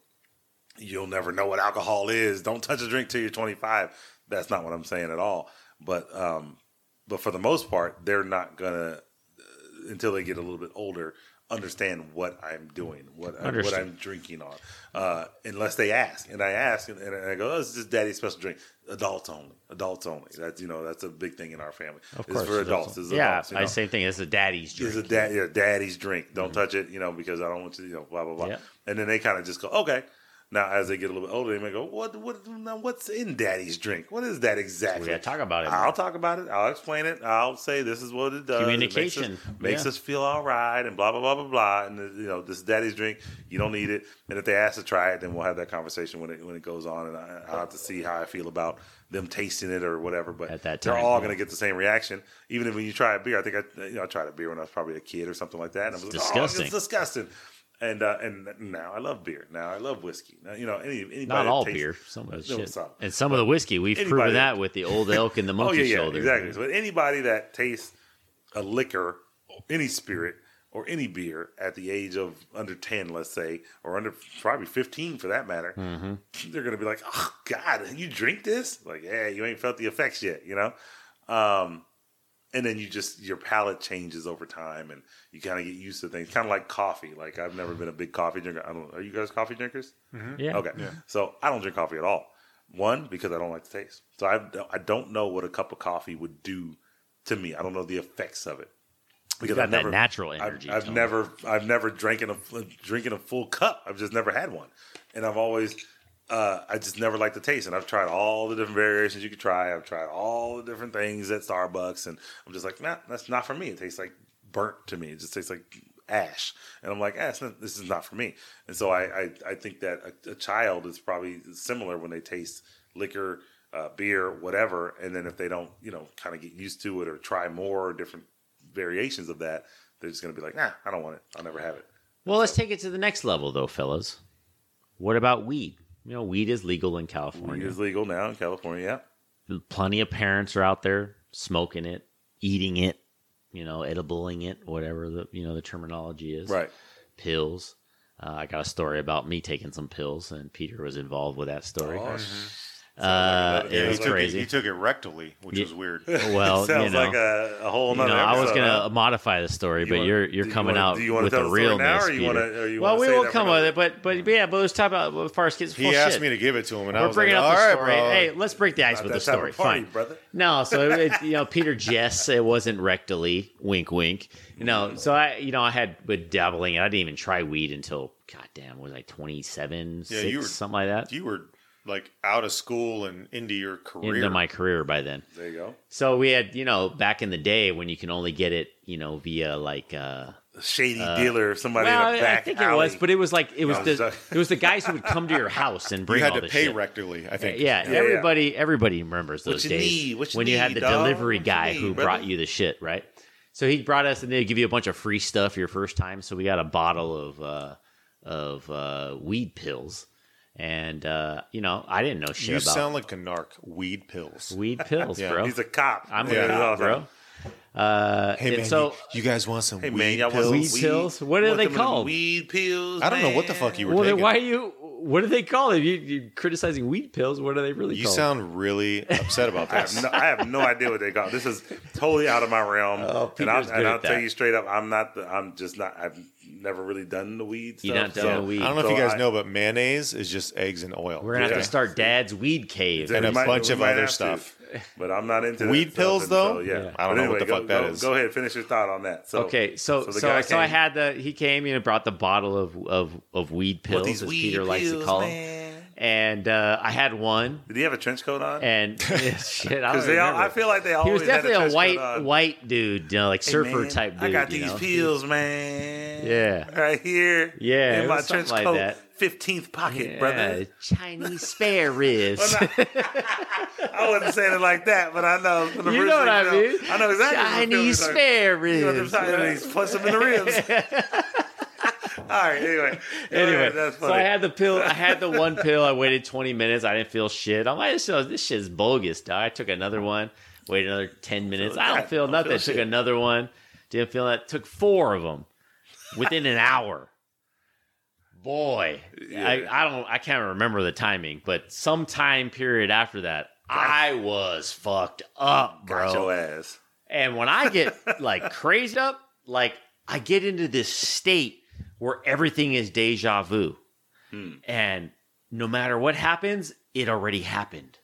you'll never know what alcohol is. Don't touch a drink till you're twenty-five. That's not what I'm saying at all. But um, but for the most part, they're not gonna uh, until they get a little bit older understand what I'm doing, what I, what I'm drinking on, uh, unless they ask. And I ask, and, and I go, "Oh, it's just daddy's special drink. Adults only. Adults only." That's you know that's a big thing in our family. Of course, it's for adults. It's yeah, adults, you know? I same thing. It's a daddy's drink. It's a da- yeah, daddy's drink. Don't mm-hmm. touch it, you know, because I don't want you, you know, blah blah blah. Yeah. And then they kind of just go, okay. Now, as they get a little bit older, they may go, "What? What? Now, what's in daddy's drink? What is that exactly?" We gotta talk about it. I'll man. talk about it. I'll explain it. I'll say this is what it does. Communication it makes, us, makes yeah. us feel all right, and blah blah blah blah blah. And you know, this is daddy's drink. You don't need it. And if they ask to try it, then we'll have that conversation when it when it goes on, and I, I'll have to see how I feel about them tasting it or whatever. But at that time, they're all yeah. gonna get the same reaction. Even if when you try a beer, I think I you know I tried a beer when I was probably a kid or something like that. And it's I was disgusting. Like, oh, it's disgusting. And uh, and now I love beer. Now I love whiskey. Now, you know, any, anybody not all tastes, beer. Some of the no, shit. Some. And some of the whiskey. We've anybody, proven that with the Old Elk and the Monkey oh, yeah, Shoulder. Yeah, exactly. So anybody that tastes a liquor, any spirit, or any beer at the age of under ten, let's say, or under probably fifteen for that matter, mm-hmm. they're going to be like, oh, God, you drink this? Like, yeah, you ain't felt the effects yet, you know? Um, and then you just, your palate changes over time and you kind of get used to things. Kind of like coffee. Like I've never been a big coffee drinker. I don't, are you guys coffee drinkers? Mm-hmm. Yeah. Okay. Yeah. So I don't drink coffee at all. One, because I don't like the taste. So I I don't know what a cup of coffee would do to me. I don't know the effects of it. Because I've never, that natural energy. I've, I've never, I've never drinking a, drinking a full cup. I've just never had one. And I've always, uh, I just never liked the taste. And I've tried all the different variations you could try. I've tried all the different things at Starbucks. And I'm just like, nah, that's not for me. It tastes like burnt to me. It just tastes like ash. And I'm like, ah, not, this is not for me. And so I, I, I think that a, a child is probably similar when they taste liquor, uh, beer, whatever. And then if they don't, you know, kind of get used to it or try more different variations of that, they're just going to be like, nah, I don't want it. I'll never have it. Well, so, let's take it to the next level though, fellas. What about weed? You know, weed is legal in California. Weed is legal now in California, yeah. Plenty of parents are out there smoking it, eating it, you know, edibling it, whatever the, you know, the terminology is. Right. Pills. Uh, I got a story about me taking some pills, and Peter was involved with that story. Oh, mm-hmm. uh, yeah, it was he crazy. Took it, he took it rectally, which yeah. was weird. Well, it sounds you know, like a, a whole another. You know, I was going to modify the story, you but wanna, you're you're coming you wanna, out you with the realness. Now, or you wanna, or you well, we will come with it, but but yeah, but let's talk about as far as kids. He asked shit. me to give it to him, and We're I was bringing like, up the story. Right, hey, let's break the ice Not with the story. Fine, brother. No, so it, you know, Peter Jess, it wasn't rectally. Wink, wink. You know, so I, you know, I had been dabbling, and I didn't even try weed until, goddamn, was I like twenty-seven, yeah, six, you were, something like that? You were like out of school and into your career. Into my career by then. There you go. So we had, you know, back in the day when you can only get it, you know, via like uh, a shady uh, dealer, somebody well, in a back I think alley. It was, but it was like it was no, the sorry. it was the guys who would come to your house and bring. You had all to pay shit. rectally, I think. Yeah, yeah, yeah everybody, yeah. everybody remembers those what days need? What when need, you had the dog? delivery guy need, who brother? brought you the shit, right? So he brought us, and they'd give you a bunch of free stuff your first time. So we got a bottle of uh, of uh, weed pills, and uh, you know I didn't know shit you about. You sound like a narc. Weed pills. Weed pills, yeah. bro. He's a cop. I'm yeah, a cop, bro. Uh, hey man, so, you, you guys want some hey, weed man, pills? Weed pills. What are they called? Weed pills. I don't man. know what the fuck you were well, taking. Why are you? What do they call it? You, you're criticizing weed pills. What are they really you called? You sound really upset about that. I, have no, I have no idea what they call it. This is totally out of my realm. Oh, and I'll, and I'll tell you straight up, I'm not, the, I'm just not, I've never really done the weed stuff. You're not done so, the weed. I don't know so if you guys I, know, but mayonnaise is just eggs and oil. We're going to yeah. have to start Dad's Weed Cave. And a might, bunch of other stuff. To, but I'm not into weed that pills, though? So, yeah. yeah. I don't but know anyway, what the go, fuck that go, is. Go ahead. Finish your thought on that. So, okay. So, so, so, so I had the, he came, you know, brought the bottle of, of, of weed pills, as Peter pills, likes to call man. them. And uh, I had one. Did he have a trench coat on? And yeah, shit, I don't they all, I feel like they all. He was definitely had a, a white, white dude, you know, like hey, surfer man, type dude. I got these know? pills, man. Yeah, right here. Yeah, in my trench like coat, that. fifteenth pocket, yeah, brother. Chinese spare ribs. Well, not, I wasn't saying it like that, but I know. The you know what I mean? I know exactly. Chinese what spare like, ribs. You know what I'm Plus them in the ribs. All right. Anyway, anyway, anyway so I had the pill. I had the one pill. I waited twenty minutes. I didn't feel shit. I'm like, this shit's bogus, dog. I took another one. Waited another ten minutes. I don't feel nothing. I took another one. Didn't feel that. Took four of them within an hour. Boy, yeah. I, I don't. I can't remember the timing, but some time period after that, I was fucked up, bro. Got your ass. And when I get like crazed up, like I get into this state where everything is deja vu. Hmm. And no matter what happens, it already happened.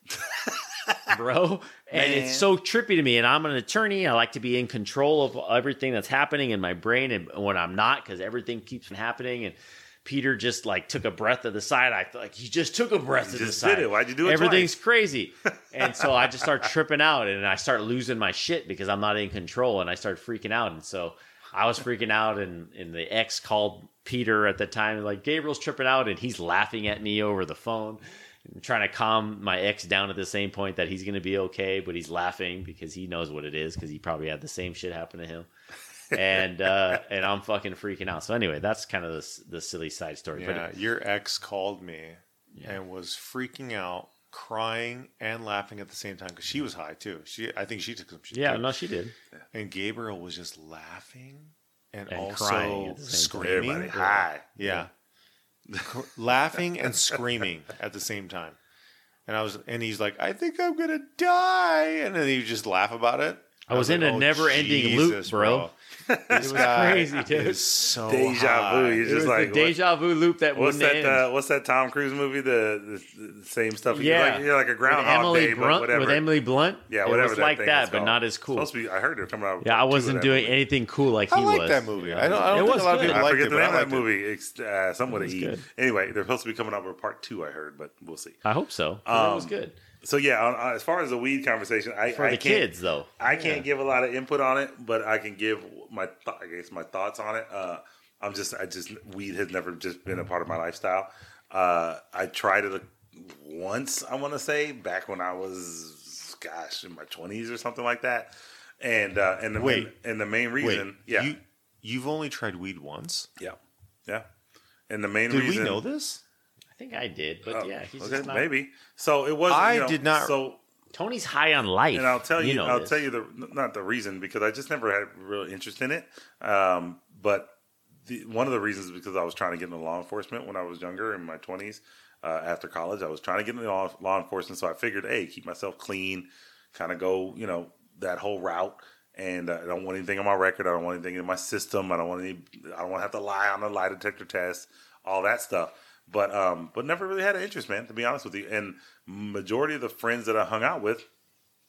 Bro. And Man. it's so trippy to me. And I'm an attorney. I like to be in control of everything that's happening in my brain. And when I'm not, because everything keeps happening. And Peter just like took a breath to the side. I feel like he just took a breath you to the side. It. Why'd you do it Everything's twice? Crazy. And so I just start tripping out. And I start losing my shit because I'm not in control. And I start freaking out. And so I was freaking out, and, and the ex called Peter at the time, like, Gabriel's tripping out, and he's laughing at me over the phone, I'm trying to calm my ex down at the same point that he's going to be okay, but he's laughing because he knows what it is because he probably had the same shit happen to him. And uh, and I'm fucking freaking out. So anyway, that's kind of the, the silly side story. Yeah, but your ex called me yeah. and was freaking out, crying and laughing at the same time because she was high too. She, I think she took some shit. Yeah, too. no, she did. And Gabriel was just laughing and, and also crying screaming. Everybody high. Yeah, yeah. laughing and screaming at the same time. And I was, and he's like, "I think I'm gonna die," and then he would just laugh about it. I, I was, was in like, a oh, never-ending loop, bro. bro. This it was crazy, dude. Is so deja vu. You're just like the deja vu loop that what's wouldn't that, end. Uh, what's that Tom Cruise movie? The, the, the same stuff. Yeah, you're like, you're like a Groundhog Day, Brunt, but whatever. With Emily Blunt. Yeah, whatever. It was that like thing that, but not as cool. It's supposed to be, I heard it coming out. Yeah, I wasn't doing movie. anything cool like I he was. I like that movie. I don't. I don't it think a lot good. of people like it. I forget the name of that movie. Somewhat to eat. Anyway, they're supposed to be coming out with part two. I heard, but we'll see. I hope so. That was good. So, yeah, on, on, as far as the weed conversation, I For I the can't, kids, though. I can't yeah. give a lot of input on it, but I can give my th- I guess my thoughts on it. Uh, I'm just, I just, weed has never just been a part of my lifestyle. Uh, I tried it once, I want to say, back when I was, gosh, in my twenties or something like that. And uh, and the, wait, and the main reason, wait, yeah. You, you've only tried weed once? Yeah. Yeah. And the main Did reason. Did we know this? I think I did, but oh, yeah, he's okay, just not... maybe. So it was. I you know, did not. So Tony's high on life, and I'll tell you, you know I'll this. tell you the not the reason because I just never had real interest in it. Um, but the, one of the reasons is because I was trying to get into law enforcement when I was younger, in my twenties. Uh, after college, I was trying to get into law, law enforcement, so I figured, hey, keep myself clean, kind of go, you know, that whole route. And I don't want anything on my record. I don't want anything in my system. I don't want any. I don't want to have to lie on the lie detector test, all that stuff. But um, but never really had an interest, man, to be honest with you. And majority of the friends that I hung out with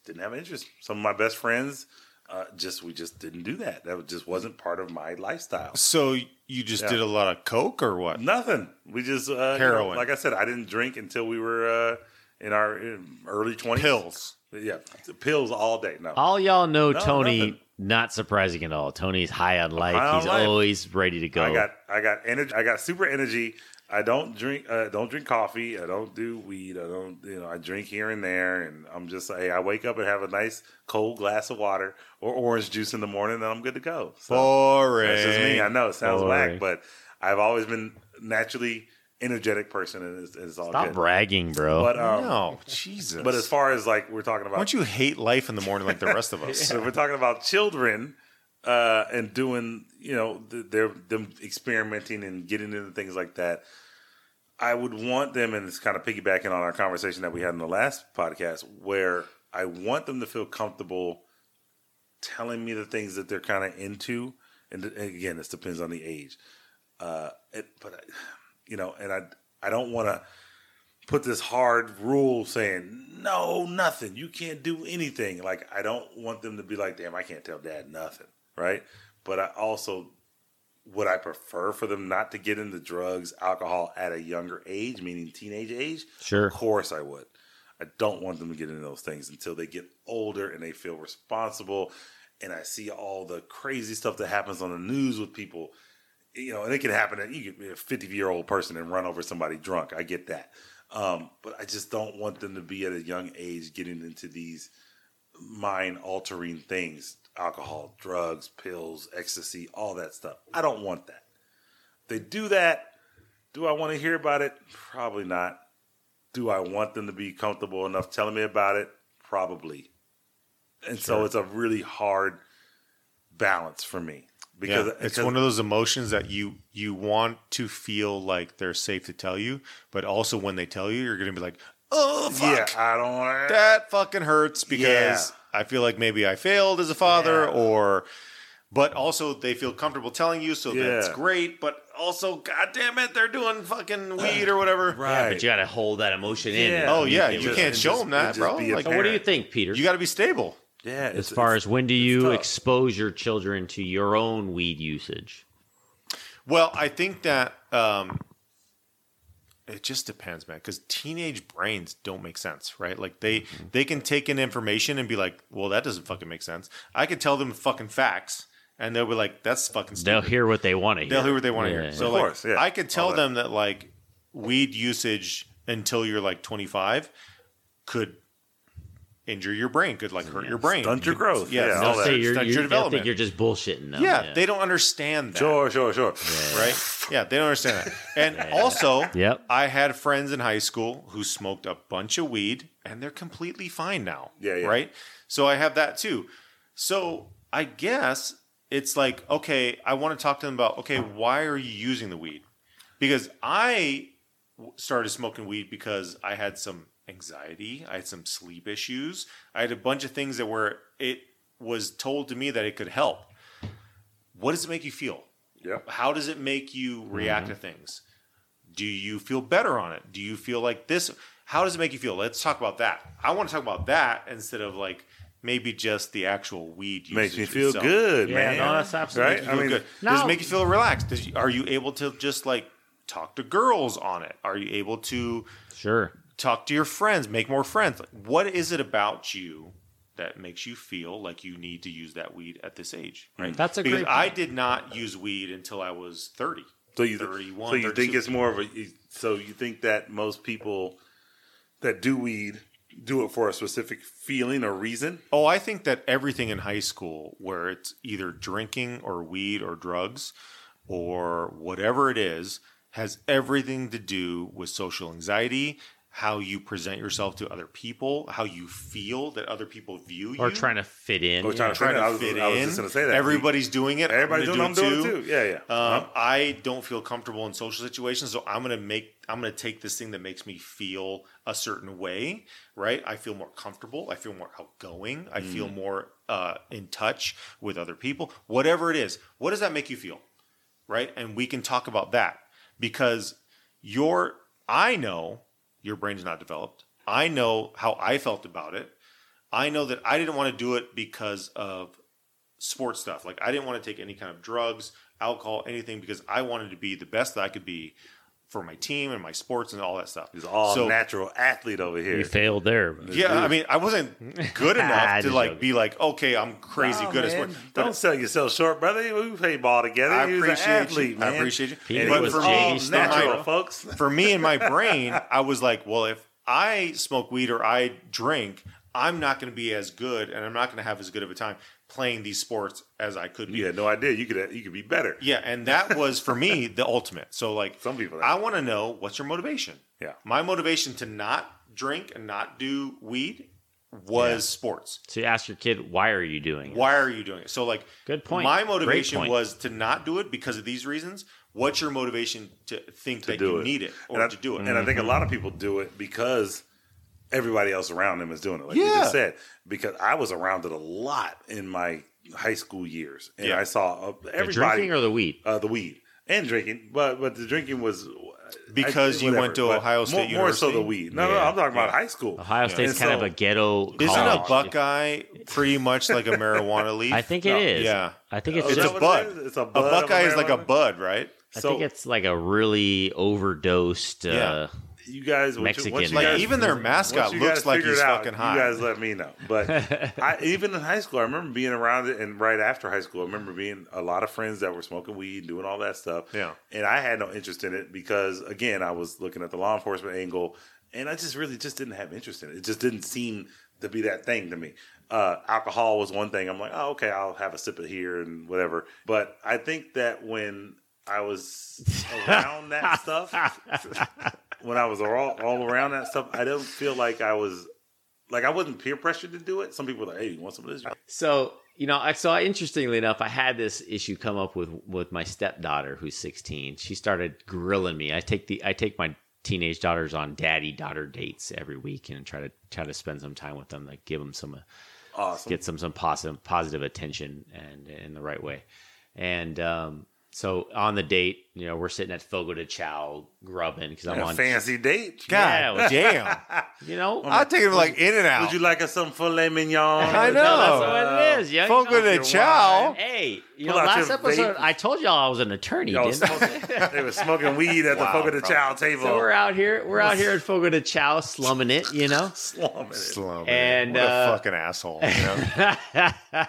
didn't have an interest. Some of my best friends, uh, just we just didn't do that. That just wasn't part of my lifestyle. So you just yeah. did a lot of coke or what? Nothing. We just uh, heroin. You know, like I said, I didn't drink until we were uh, in our early twenties. Pills. Yeah, pills all day. No, all y'all know no, Tony. Nothing. Not surprising at all. Tony's high on life. High on He's life. Always ready to go. I got, I got energy. I got super energy. I don't drink. Uh, don't drink coffee. I don't do weed. I don't. You know, I drink here and there, and I'm just. Hey, I wake up and have a nice cold glass of water or orange juice in the morning, and I'm good to go. So, boring. That's just me. I know it sounds whack, but I've always been naturally energetic person, and it's, it's all Stop good. bragging, bro. But, um, no, Jesus. But as far as like we're talking about, why don't you hate life in the morning like the rest of us? Yeah. So we're talking about children uh, and doing, you know, they're them experimenting and getting into things like that. I would want them, and it's kind of piggybacking on our conversation that we had in the last podcast, where I want them to feel comfortable telling me the things that they're kind of into, and, and again, this depends on the age. Uh, it, but. I, You know, and I I don't want to put this hard rule saying, no, nothing. You can't do anything. Like, I don't want them to be like, damn, I can't tell dad nothing, right? But I also, would I prefer for them not to get into drugs, alcohol at a younger age, meaning teenage age? Sure. Of course I would. I don't want them to get into those things until they get older and they feel responsible. And I see all the crazy stuff that happens on the news with people. You know, and it can happen that you could be a fifty-year-old person and run over somebody drunk. I get that. Um, but I just don't want them to be at a young age getting into these mind-altering things, alcohol, drugs, pills, ecstasy, all that stuff. I don't want that. They do that. Do I want to hear about it? Probably not. Do I want them to be comfortable enough telling me about it? Probably. And sure. So it's a really hard balance for me. Because yeah, it's one of those emotions that you you want to feel like they're safe to tell you, but also when they tell you, you're going to be like, oh, fuck. Yeah, I don't want that fucking hurts because yeah. I feel like maybe I failed as a father yeah. or, but also they feel comfortable telling you, so yeah. that's great, but also, God damn it, they're doing fucking weed or whatever. Right. Yeah, but you got to hold that emotion in. Yeah. Oh, yeah, you, you can't show just, them that, bro. Like, what do you think, Peter? You got to be stable. Yeah, as it's, far it's, as when do you expose your children to your own weed usage? Well, I think that um, it just depends, man, because teenage brains don't make sense, right? Like they, mm-hmm. they can take in information and be like, well, that doesn't fucking make sense. I could tell them fucking facts, and they'll be like, that's fucking stupid. They'll hear what they want to hear. They'll hear what they want to yeah, hear. So of like, course, yeah. I could tell that. them that like weed usage until you're like twenty-five could injure your brain, could like hurt yeah. your brain, stunt your growth, yeah, yeah all that. You're, stunt you're, your development. Think you're just bullshitting them. Yeah, yeah, they don't understand that. Sure, sure, sure. Yeah. Right? Yeah, they don't understand that. And yeah. also, yep. I had friends in high school who smoked a bunch of weed, and they're completely fine now. Yeah, yeah. Right? So I have that too. So I guess it's like, okay, I want to talk to them about, okay, why are you using the weed? Because I started smoking weed because I had some anxiety. I had some sleep issues. I had a bunch of things that were, it was told to me that it could help. What does it make you feel? Yeah. How does it make you react mm-hmm. to things? Do you feel better on it? Do you feel like this? How does it make you feel? Let's talk about that. I want to talk about that instead of like maybe just the actual weed usage. Makes me feel itself. good, yeah, man. No, that's absolutely right? I mean, good. No. Does it make you feel relaxed? Does you, are you able to just like talk to girls on it? Are you able to sure. talk to your friends, make more friends? Like, what is it about you that makes you feel like you need to use that weed at this age? Right. That's a because great point. I did not use weed until I was thirty. So you thirty-one. So you thirty-two. Think it's more of a. So you think that most people that do weed do it for a specific feeling or reason? Oh, I think that everything in high school, where it's either drinking or weed or drugs or whatever it is, has everything to do with social anxiety how you present yourself to other people, how you feel that other people view you. Or trying to fit in. Or trying, yeah. trying to I was, fit in. I was just going to say that. Everybody's doing it. Everybody's doing it. I'm doing it too. Yeah, yeah. Um, uh-huh. I don't feel comfortable in social situations, so I'm going to make, I'm going to take this thing that makes me feel a certain way, right? I feel more comfortable. I feel more outgoing. I mm. feel more uh, in touch with other people. Whatever it is, what does that make you feel, right? And we can talk about that because your, I know... your brain's not developed. I know how I felt about it. I know that I didn't want to do it because of sports stuff. Like I didn't want to take any kind of drugs, alcohol, anything, because I wanted to be the best that I could be for my team and my sports and all that stuff. He's all so, natural athlete over here. You failed there. Bro. Yeah, dude. I mean, I wasn't good enough to like be like, okay, I'm crazy no, good man. At sports. But don't sell yourself short, brother. We play ball together. I you appreciate an athlete, you. Man. I appreciate you. He but was for all natural, my, folks. For me in my brain, I was like, well, if I smoke weed or I drink, I'm not going to be as good, and I'm not going to have as good of a time playing these sports as I could be. Yeah, no idea. You could you could be better. Yeah, and that was for me the ultimate. So like some people, I want to know what's your motivation. Yeah, my motivation to not drink and not do weed was yeah. sports. So you ask your kid, why are you doing it? Why are you doing it? So like, good point. My motivation was to not do it because of these reasons. What's your motivation to think to that you it. Need it or I, to do it? And I think a lot of people do it because everybody else around them is doing it, like yeah. you just said. Because I was around it a lot in my high school years, and yeah. I saw everybody the drinking or the weed, uh, the weed and drinking. But but the drinking was because I, you whatever. Went to but Ohio State more, University. More so the weed. No, yeah. no, I'm talking about yeah. high school. Ohio State's yeah. kind so, of a ghetto. College. Isn't a Buckeye pretty much like a marijuana leaf? I think it no. is. Yeah, I think it's, it's just a bud. It it's a, bud a Buckeye a is like a bud, right? I so, think it's like a really overdosed. Uh, yeah. You guys, Mexican, you, you like guys, even their mascot looks like he's out, fucking hot. You guys let me know. But I, even in high school, I remember being around it, and right after high school, I remember being a lot of friends that were smoking weed, doing all that stuff. Yeah, and I had no interest in it because, again, I was looking at the law enforcement angle, and I just really just didn't have interest in it. It just didn't seem to be that thing to me. Uh, alcohol was one thing. I'm like, oh, okay, I'll have a sip of here and whatever. But I think that when I was around that stuff. When I was all, all around that stuff, I don't feel like I was, like I wasn't peer pressured to do it. Some people were like, hey, you want some of this? So, you know, I saw, interestingly enough, I had this issue come up with, with my stepdaughter who's sixteen. She started grilling me. I take the, I take my teenage daughters on daddy daughter dates every week and try to, try to spend some time with them. Like give them some, awesome. Get some, some positive, positive attention and in the right way. And, um, so on the date, you know, we're sitting at Fogo de Chao grubbing because I'm a on fancy date. God yeah, damn, you know, I'll take it like in and out. Would you like us some filet mignon? I know no, that's what it is. Yeah, Fogo you know, de Chao. Hey, you know, last episode vape. I told y'all I was an attorney. Was smoking, they were smoking weed at wow, the Fogo de Chao table. So we're out here, we're out here at Fogo de Chao slumming it, you know, slumming it, slumming and it. What uh, a fucking asshole. You know?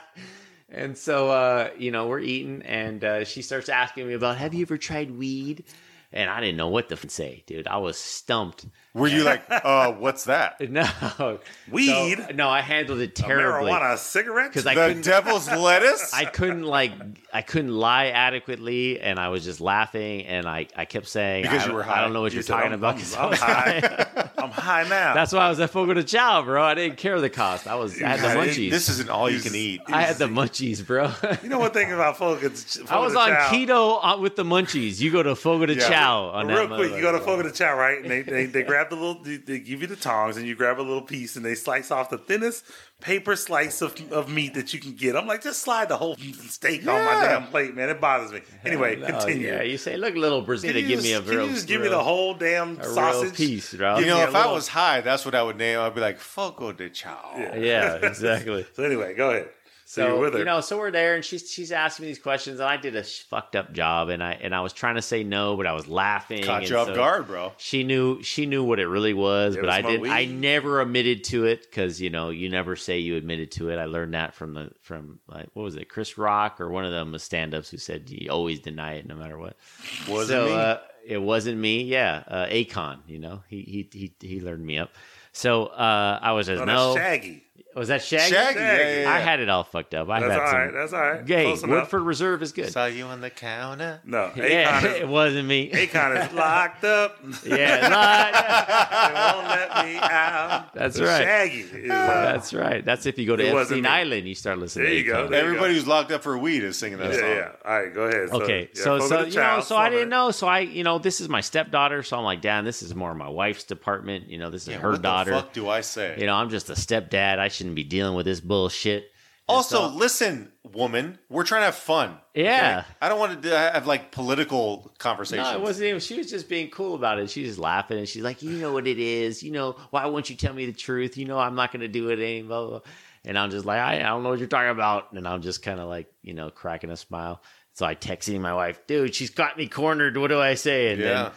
And so, uh, you know, we're eating, and uh, she starts asking me about, have you ever tried weed? And I didn't know what to f- say, dude. I was stumped. Were you like, uh, what's that? No. Weed? So, no, I handled it terribly. A marijuana, a cigarette? The couldn't, devil's lettuce? I couldn't, like, I couldn't lie adequately, and I was just laughing, and I, I kept saying, because I, you were high. I don't know what you you're said, talking I'm, about. I'm, I'm high. I'm high now. That's why I was at Fogo de Chao, bro. I didn't care the cost. I was, I had the munchies. This isn't all you can eat. I had the munchies, bro. You know what thing about Fogo de Chao? I was on keto with the munchies. You go to Fogo de Chao. On real that quick, you go to Fogo de Chao, right? And they, they, they grab the little, they, they give you the tongs, and you grab a little piece, and they slice off the thinnest paper slice of, of meat that you can get. I'm like, just slide the whole steak yeah. on my damn plate, man. It bothers me. Anyway, no, continue. Yeah, you say, look, little Brazil, give just, me a real. Can you just give real, me the whole damn sausage piece, bro? You know, yeah, if little, I was high, that's what I would name. I'd be like, Fogo de Chao. Yeah, yeah exactly. So anyway, go ahead. So, so with her. You know, so we're there, and she's she's asking me these questions, and I did a fucked up job, and I and I was trying to say no, but I was laughing. Caught you off so guard, bro. She knew she knew what it really was, it but was I did. Weed. I never admitted to it because you know you never say you admitted to it. I learned that from the from like, what was it, Chris Rock or one of them was stand ups who said you always deny it no matter what. Was so, it me? Uh, It wasn't me. Yeah. Uh, Akon, you know, he, he, he, he learned me up. So, uh, I was as no, no. Shaggy. Was that Shaggy? Shaggy. Yeah, yeah. I had it all fucked up. I That's had all right. Some... That's all right. Hey, Close Woodford enough. Reserve is good. Saw you on the counter. No. Akon yeah, is, it wasn't me. Akon is locked up. Yeah, locked up. They won't let me out. That's so right. Shaggy is... Uh, That's right. That's if you go to Epstein Island, you start listening there to you Akon. Go. There Everybody you go. Who's locked up for weed is singing that yeah, song. Yeah, yeah. All right, go ahead. Okay. So, yeah, so, so you know, so I didn't know. So I, you know, this is my stepdaughter. So I'm like, damn, this is more my wife's department. You know, this is her daughter. What the fuck do I say? You know, I'm just a stepdad. I shouldn't be dealing with this bullshit. And also, so, listen, woman, we're trying to have fun. Yeah. Like, I don't want to have like political conversations. No, it wasn't even. She was just being cool about it. She's just laughing and she's like, you know what it is. You know, why won't you tell me the truth? You know, I'm not going to do it anymore. And I'm just like, I, I don't know what you're talking about. And I'm just kind of like, you know, cracking a smile. So I texted my wife, dude, she's got me cornered. What do I say? And yeah. then.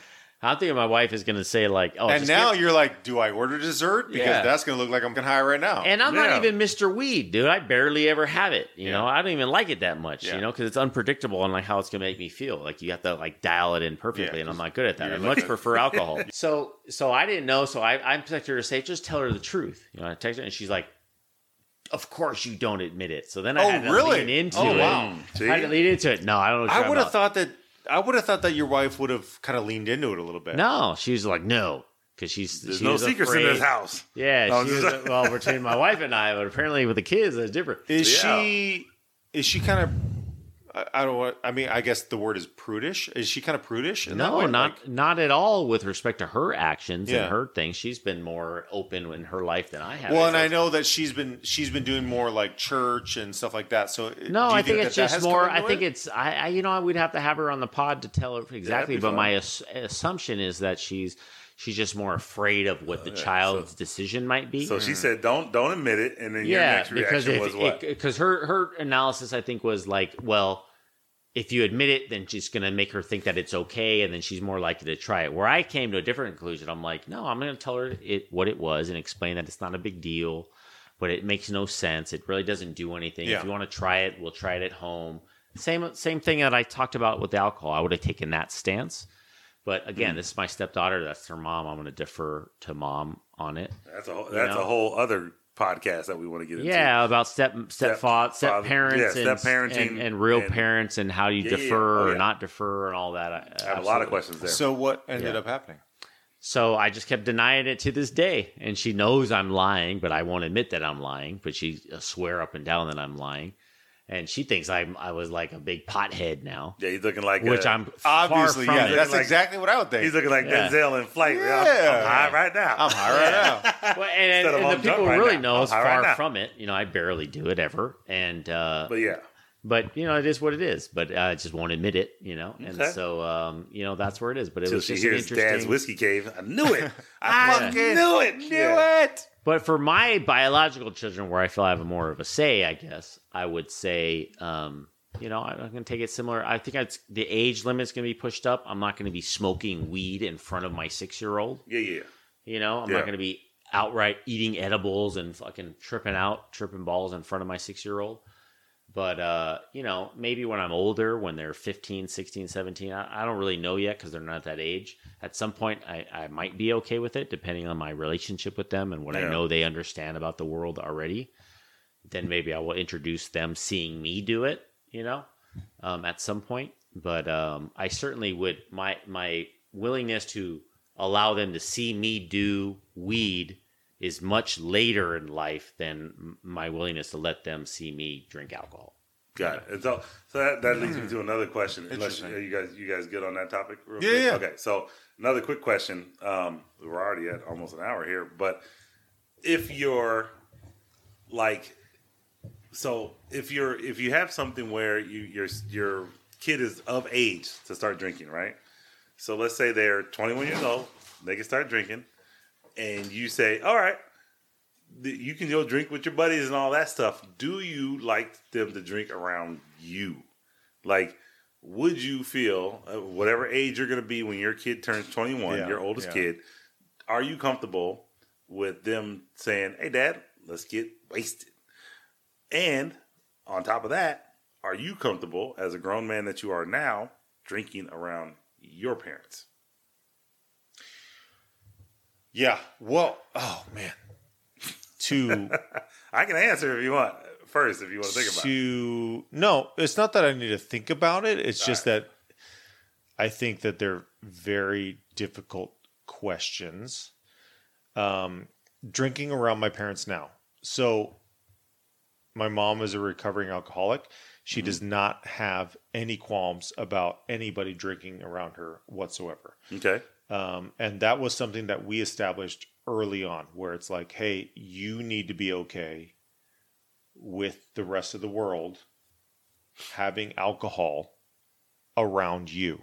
I'm thinking my wife is going to say like, oh. And now get- you're like, do I order dessert? Because yeah. that's going to look like I'm getting high right now. And I'm yeah. not even Mister Weed, dude. I barely ever have it. You yeah. know, I don't even like it that much, yeah. you know, because it's unpredictable on like how it's going to make me feel. Like you have to like dial it in perfectly. Yeah, and I'm not good at that. I much good. prefer alcohol. so so I didn't know. So I, I texted her to say, just tell her the truth. You know, I texted her and she's like, of course you don't admit it. So then I oh, had to really? lean into oh, it. Wow. See? I had to lean into it. No, I don't know what you're I would have thought that. I would have thought that your wife would have kind of leaned into it a little bit. No, she was like, no, because she's there's she no was secrets afraid. In this house. Yeah, no, she was, like... well, between my wife and I, but apparently with the kids, that's different. Is so, yeah. she? Is she kind of? I don't want. I mean, I guess the word is prudish. Is she kind of prudish? In no, that way? not like, not at all with respect to her actions yeah. and her things. She's been more open in her life than I have. Well, and I know that she's been she's been doing more like church and stuff like that. So no, I think, think it's just more. I think it? it's I, I. You know, we'd have to have her on the pod to tell her exactly. Yeah, but fun. my ass- assumption is that she's she's just more afraid of what the yeah, child's so, decision might be. So mm. she said, "Don't don't admit it." And then yeah, your next reaction if, was what? Because her her analysis, I think, was like, well. If you admit it, then she's going to make her think that it's okay, and then she's more likely to try it. Where I came to a different conclusion, I'm like, no, I'm going to tell her it what it was and explain that it's not a big deal, but it makes no sense. It really doesn't do anything. Yeah. If you want to try it, we'll try it at home. Same same thing that I talked about with the alcohol. I would have taken that stance. But again, mm-hmm. this is my stepdaughter. That's her mom. I'm going to defer to mom on it. That's a, that's a whole other podcast that we want to get into. Yeah, about step step step, step parents yeah, and, step parenting and, and real and, parents and how you yeah, defer yeah. Oh, yeah. or not defer and all that. I, I have absolutely. a lot of questions there. So what ended yeah. up happening? So I just kept denying it to this day, and she knows I'm lying, but I won't admit that I'm lying. But she swear up and down that I'm lying, and she thinks I I was like a big pothead now. Yeah, he's looking like which a, I'm obviously far from yeah. It. That's like, exactly what I would think. He's looking like yeah. Denzel in Flight. Yeah. I'm, I'm high right now. I'm high right now. Well, and, and, and the people right really now. know it's far right from it. You know, I barely do it ever. And uh, but yeah, but you know, it is what it is. But I just won't admit it. You know, and okay. so um, you know, that's where it is. But it so was she just hears interesting. Dad's whiskey cave. I knew it. I fucking knew it. Knew yeah. it. But for my biological children, where I feel I have more of a say, I guess I would say, um, you know, I'm going to take it similar. I think I'd, the age limit's going to be pushed up. I'm not going to be smoking weed in front of my six-year-old. Yeah, yeah. You know, I'm yeah. not going to be outright eating edibles and fucking tripping out, tripping balls in front of my six-year-old. But, uh, you know, maybe when I'm older, when they're fifteen, sixteen, seventeen, I, I don't really know yet because they're not that age. At some point, I, I might be okay with it depending on my relationship with them and what yeah. I know they understand about the world already. Then maybe I will introduce them seeing me do it, you know, um, at some point. But um, I certainly would – my my willingness to allow them to see me do weed – is much later in life than my willingness to let them see me drink alcohol. Got it. And so, so that, that leads me to another question. Unless you, are you guys, you guys good on that topic? Real yeah, quick? yeah. Okay. So another quick question. Um, we're already at almost an hour here, but if you're like, so if you're if you have something where you your your kid is of age to start drinking, right? So let's say they're twenty-one years old, they can start drinking. And you say, all right, you can go drink with your buddies and all that stuff. Do you like them to drink around you? Like, would you feel, whatever age you're going to be when your kid turns twenty-one, yeah, your oldest yeah. kid, are you comfortable with them saying, hey, Dad, let's get wasted? And on top of that, are you comfortable as a grown man that you are now drinking around your parents? Yeah. Well, oh, man. To I can answer if you want first, if you want to think about to, it. No, it's not that I need to think about it. It's All just right. that I think that they're very difficult questions. Um, drinking around my parents now. So my mom is a recovering alcoholic. She mm-hmm. does not have any qualms about anybody drinking around her whatsoever. Okay. Um, and that was something that we established early on, where it's like, hey, you need to be okay with the rest of the world having alcohol around you.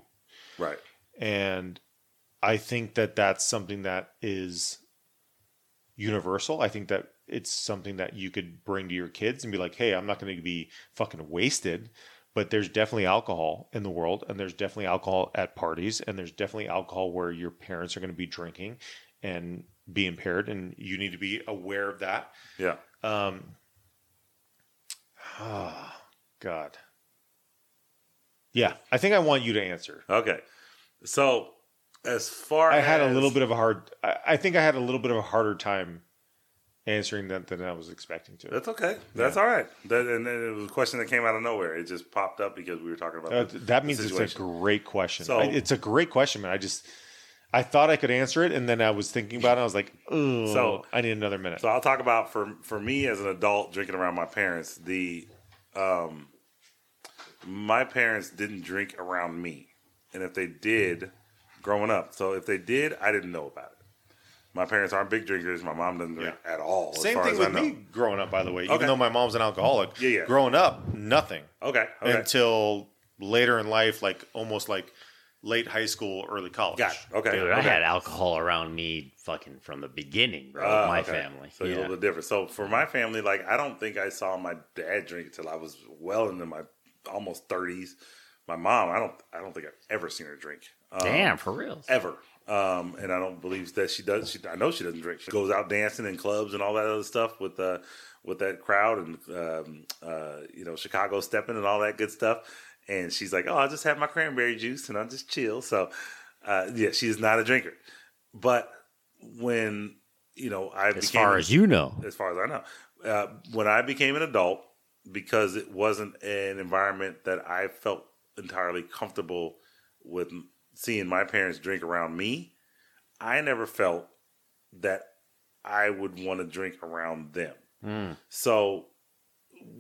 Right. And I think that that's something that is universal. I think that it's something that you could bring to your kids and be like, hey, I'm not going to be fucking wasted, but there's definitely alcohol in the world, and there's definitely alcohol at parties, and there's definitely alcohol where your parents are going to be drinking and be impaired, and you need to be aware of that. Yeah. Um, oh, God. Yeah, I think I want you to answer. Okay. So as far I as... I had a little bit of a hard... I, I think I had a little bit of a harder time answering that than I was expecting to. That's okay. That's yeah. all right. That, and it was a question that came out of nowhere. It just popped up because we were talking about uh, the, that means the it's a great question. So, I, it's a great question, man. I just... I thought I could answer it, and then I was thinking about it. And I was like, oh, so, I need another minute. So I'll talk about, for for me as an adult, drinking around my parents, the... um. My parents didn't drink around me. And if they did, growing up. So if they did, I didn't know about it. My parents aren't big drinkers. My mom doesn't drink yeah. at all. Same as far thing as with I know. me growing up, by the way. Okay. Even though my mom's an alcoholic. Yeah, yeah. Growing up, nothing. Okay. okay. Until later in life, like almost like late high school, early college. Got it. Okay. Dude, okay. I had alcohol around me fucking from the beginning, bro. Uh, my okay. family. So yeah. it's a little different. So for my family, like I don't think I saw my dad drink until I was well into my almost thirties. My mom, I don't I don't think I've ever seen her drink. Um, Damn, for real. Ever. Um, and I don't believe that she does. She, I know she doesn't drink. She goes out dancing in clubs and all that other stuff with uh, with that crowd and, um, uh, you know, Chicago stepping and all that good stuff. And she's like, oh, I just have my cranberry juice and I'll just chill. So, uh, yeah, she's not a drinker. But when, you know, I as became... As far as you know. As far as I know. Uh, when I became an adult, because it wasn't an environment that I felt entirely comfortable with seeing my parents drink around me, I never felt that I would want to drink around them. Mm. So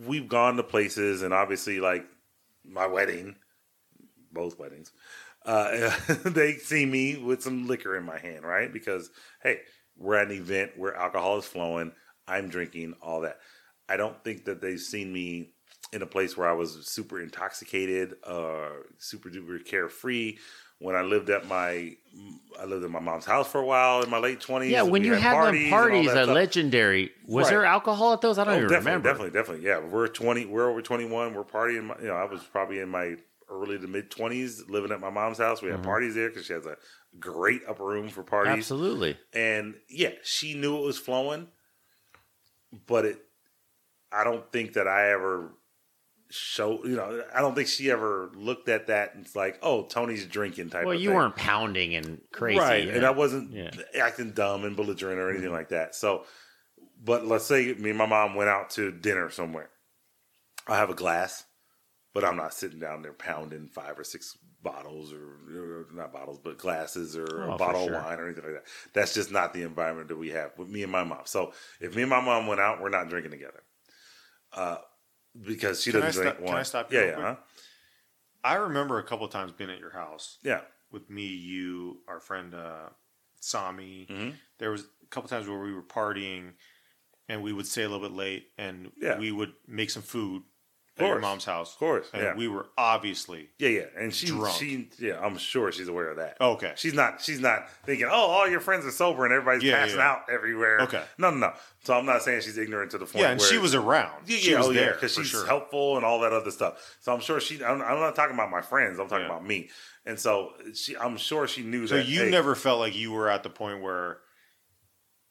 we've gone to places, and obviously, like my wedding, both weddings, uh, they see me with some liquor in my hand, right? Because, hey, we're at an event where alcohol is flowing, I'm drinking, all that. I don't think that they've seen me in a place where I was super intoxicated or super duper carefree. When I lived at my, I lived at my mom's house for a while in my late twenties. Yeah, when you had parties, them parties are legendary. Was right. there alcohol at those? I don't oh, even definitely, remember. Definitely, definitely, yeah. We're twenty. We're over twenty-one. We're partying. My, you know, I was probably in my early to mid twenties, living at my mom's house. We had mm-hmm. parties there because she has a great upper room for parties. Absolutely. And yeah, she knew it was flowing, but it. I don't think that I ever show, you know, I don't think she ever looked at that and it's like, oh, Tony's drinking type well, of thing. Well, you weren't pounding and crazy. Right. Yeah. And I wasn't yeah. acting dumb and belligerent or anything mm-hmm. like that. So, but let's say me and my mom went out to dinner somewhere. I have a glass, but I'm not sitting down there pounding five or six bottles or, or not bottles, but glasses or oh, a bottle sure. of wine or anything like that. That's just not the environment that we have with me and my mom. So if me and my mom went out, we're not drinking together. Uh, because she can doesn't drink wine. Can I stop you? Yeah, yeah. Huh? I remember a couple of times being at your house. Yeah, with me, you, our friend uh, Sami. Mm-hmm. There was a couple of times where we were partying, and we would stay a little bit late, and yeah. we would make some food at your mom's house. Of course, and yeah. we were obviously yeah, yeah. And she, drunk. she, yeah, I'm sure she's aware of that. Okay, she's not, she's not thinking, oh, all your friends are sober and everybody's yeah, passing yeah, yeah. out everywhere. Okay, no, no, no. So I'm not saying she's ignorant to the point. Yeah, and where she was around. Yeah, she was oh, there because yeah, she's sure. helpful and all that other stuff. So I'm sure she. I'm, I'm not talking about my friends. I'm talking yeah. about me. And so she. I'm sure she knew. So that, you hey, never felt like you were at the point where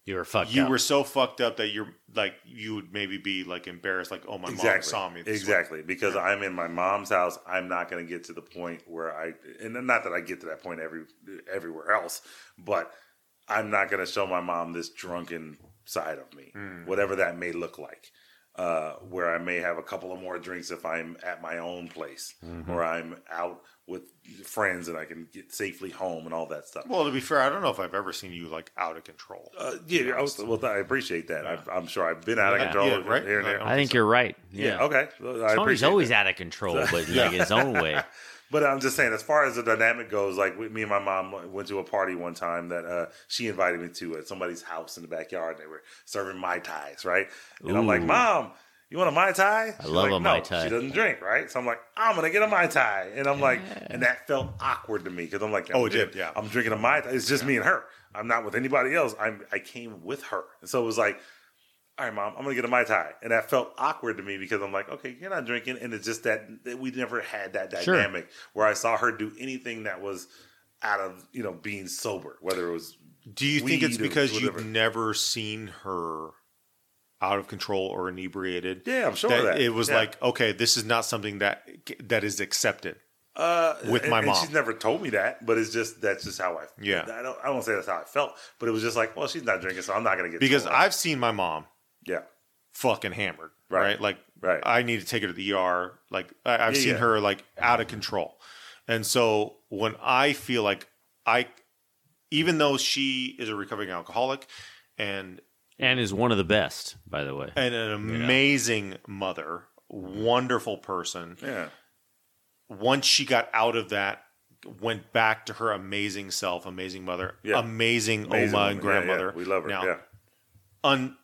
you were fucked. You up. were so fucked up that you're like you would maybe be like embarrassed. Like, oh, my exactly. mom saw me. This exactly way. Because yeah. I'm in my mom's house. I'm not going to get to the point where I. And not that I get to that point every everywhere else, but I'm not going to show my mom this drunken side of me, mm. whatever that may look like, uh, where I may have a couple of more drinks if I'm at my own place mm-hmm. or I'm out with friends and I can get safely home and all that stuff. Well, to be fair, I don't know if I've ever seen you like out of control. Uh, yeah. I was, well, I appreciate that. Yeah. I've, I'm sure I've been out yeah. of control. Yeah, right? Here and there. I, I think so. You're right. Yeah. yeah okay. Well, I Tony's always that. out of control, but in like his own way. But I'm just saying, as far as the dynamic goes, like me and my mom went to a party one time that uh, she invited me to at somebody's house in the backyard. And they were serving Mai Tais, right? And Ooh. I'm like, Mom, you want a Mai Tai? I She's love like, a Mai Tai. No, she doesn't drink, right? So I'm like, I'm going to get a Mai Tai. And I'm yeah. like, and that felt awkward to me because I'm like, I'm oh, it did. Yeah. I'm drinking a Mai Tai. It's just yeah. me and her. I'm not with anybody else. I'm, I came with her. And so it was like, all right, Mom, I'm going to get a Mai Tai. And that felt awkward to me because I'm like, okay, you're not drinking. And it's just that we never had that dynamic sure. where I saw her do anything that was out of, you know, being sober, whether it was Do you think it's because you've never seen her out of control or inebriated? Yeah, I'm sure that. that. It was yeah. like, okay, this is not something that that is accepted. Uh, with my and, mom, and she's never told me that, but it's just that's just how I. Yeah, I don't. I won't say that's how I felt, but it was just like, well, she's not drinking, so I'm not gonna get because told. I've seen my mom. Yeah, fucking hammered. Right, right? Like right. I need to take her to the E R. Like I, I've yeah, seen yeah. her like out of control, and so when I feel like I, even though she is a recovering alcoholic, and and is one of the best, by the way, and an amazing yeah. mother, wonderful person. Yeah. Once she got out of that, went back to her amazing self, amazing mother, yeah. amazing, amazing Oma and grandmother. Yeah, yeah. We love her. Now, yeah. un,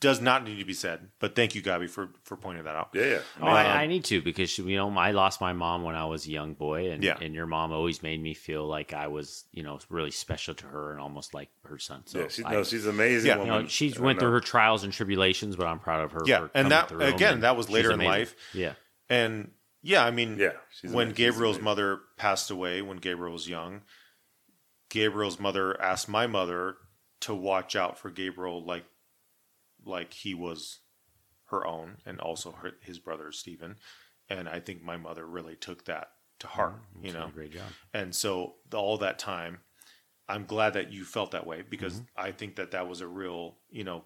does not need to be said, but thank you, Gabby, for, for pointing that out. Yeah, yeah. Oh, um, I, I need to because you know I lost my mom when I was a young boy, and, yeah. and your mom always made me feel like I was you know really special to her and almost like her son. So yeah, she, I, no, she's an amazing. Yeah, woman. You know, she went know. through her trials and tribulations, but I'm proud of her. Yeah, for and that again, and that was later in life. Yeah, and. Yeah, I mean, yeah, when amazing. Gabriel's mother passed away, when Gabriel was young, Gabriel's mother asked my mother to watch out for Gabriel like like he was her own and also her, his brother, Stephen. And I think my mother really took that to heart, mm-hmm. you That's know. A great job. And so all that time, I'm glad that you felt that way because mm-hmm. I think that that was a real, you know,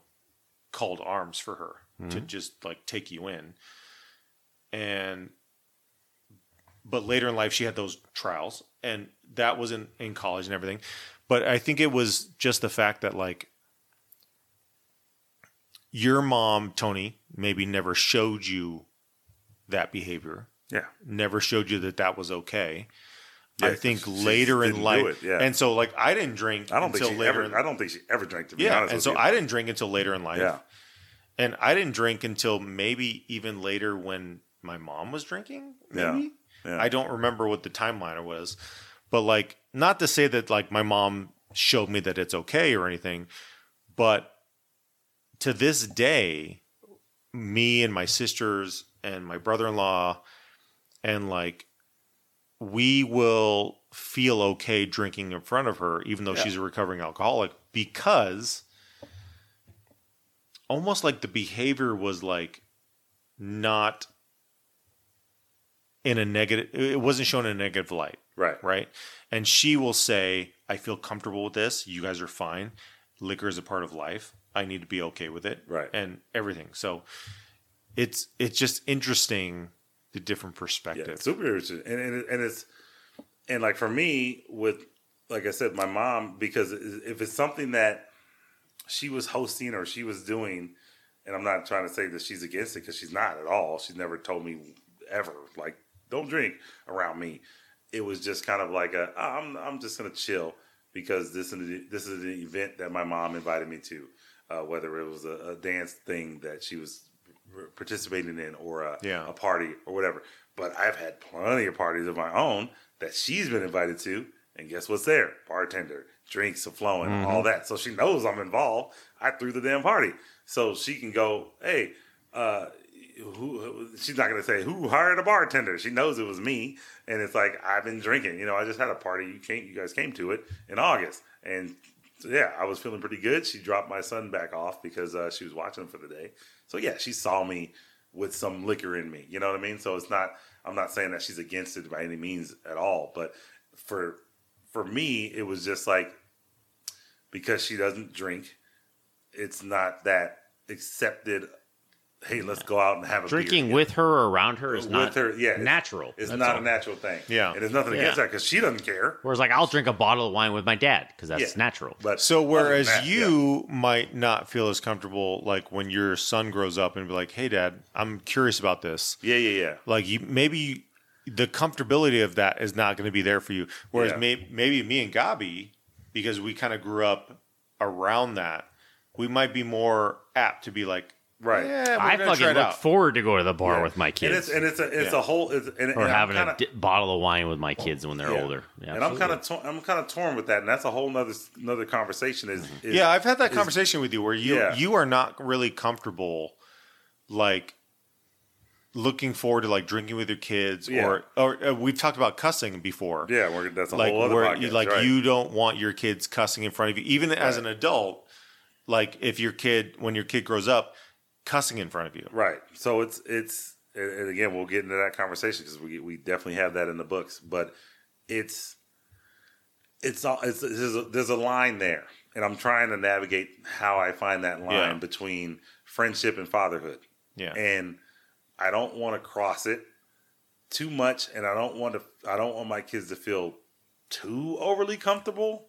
call to arms for her mm-hmm. to just like take you in. And... But later in life, she had those trials, and that was in, in college and everything. But I think it was just the fact that, like, your mom, Tony, maybe never showed you that behavior. Yeah. Never showed you that that was okay. Yeah, I think later in life. Yeah. And so, like, I didn't drink I don't until think she later. Ever, I don't think she ever drank, to be yeah, honest and with so you. I didn't drink until later in life. Yeah. And I didn't drink until maybe even later when my mom was drinking, maybe. Yeah. Yeah. I don't remember what the timeline was, but like, not to say that like my mom showed me that it's okay or anything, but to this day, me and my sisters and my brother-in-law and like, we will feel okay drinking in front of her, even though yeah. she's a recovering alcoholic, because almost like the behavior was like not... in a negative, it wasn't shown in a negative light. Right. Right. And she will say, I feel comfortable with this. You guys are fine. Liquor is a part of life. I need to be okay with it. Right. And everything. So it's, it's just interesting, the different perspective. Yeah, super interesting. And, and, and it's, and like for me with, like I said, my mom, because if it's something that she was hosting or she was doing, and I'm not trying to say that she's against it because she's not at all. She's never told me ever, like, don't drink around me. It was just kind of like a, oh, I'm I'm just gonna chill because this is this is an event that my mom invited me to, uh, whether it was a, a dance thing that she was participating in or a, yeah. a party or whatever. But I've had plenty of parties of my own that she's been invited to, and guess what's there? Bartender, drinks are flowing, mm-hmm. all that. So she knows I'm involved. I threw the damn party, so she can go, hey. uh Who she's not gonna say who hired a bartender. She knows it was me, and it's like I've been drinking. You know, I just had a party. You came, you guys came to it in August, and so, yeah, I was feeling pretty good. She dropped my son back off because uh, she was watching him for the day. So yeah, she saw me with some liquor in me. You know what I mean? So it's not. I'm not saying that she's against it by any means at all, but for for me, it was just like, because she doesn't drink. It's not that accepted. Hey, let's go out and have a drinking beer. With her or around her is with not her, yeah, natural. It's, it's not all. a natural thing. Yeah, and it's nothing yeah. against that because she doesn't care. Whereas, like, I'll drink a bottle of wine with my dad because that's yeah. natural. But so, whereas that, you yeah. might not feel as comfortable, like when your son grows up and be like, "Hey, Dad, I'm curious about this." Yeah, yeah, yeah. Like you, maybe the comfortability of that is not going to be there for you. Whereas yeah. maybe, maybe me and Gabi, because we kind of grew up around that, we might be more apt to be like. Right, yeah, I fucking look out. forward to go to the bar yeah. with my kids, and it's and it's a it's yeah. a whole it's, and, or and having kinda, a di- bottle of wine with my kids when they're yeah. older. Yeah, and I'm kind of to- I'm kind of torn with that, and that's a whole nother another conversation. Is, mm-hmm. is yeah, I've had that is, conversation with you where you yeah. you are not really comfortable, like looking forward to like drinking with your kids, yeah. or or uh, we've talked about cussing before. Yeah, we're, that's a like, whole other podcast. You, like right. you don't want your kids cussing in front of you, even right. as an adult. Like if your kid when your kid grows up. Cussing in front of you, right? So it's it's and again we'll get into that conversation because we we definitely have that in the books, but it's it's all it's, it's there's, a, there's a line there, and I'm trying to navigate how I find that line yeah. between friendship and fatherhood. Yeah, and I don't want to cross it too much, and I don't want to I don't want my kids to feel too overly comfortable,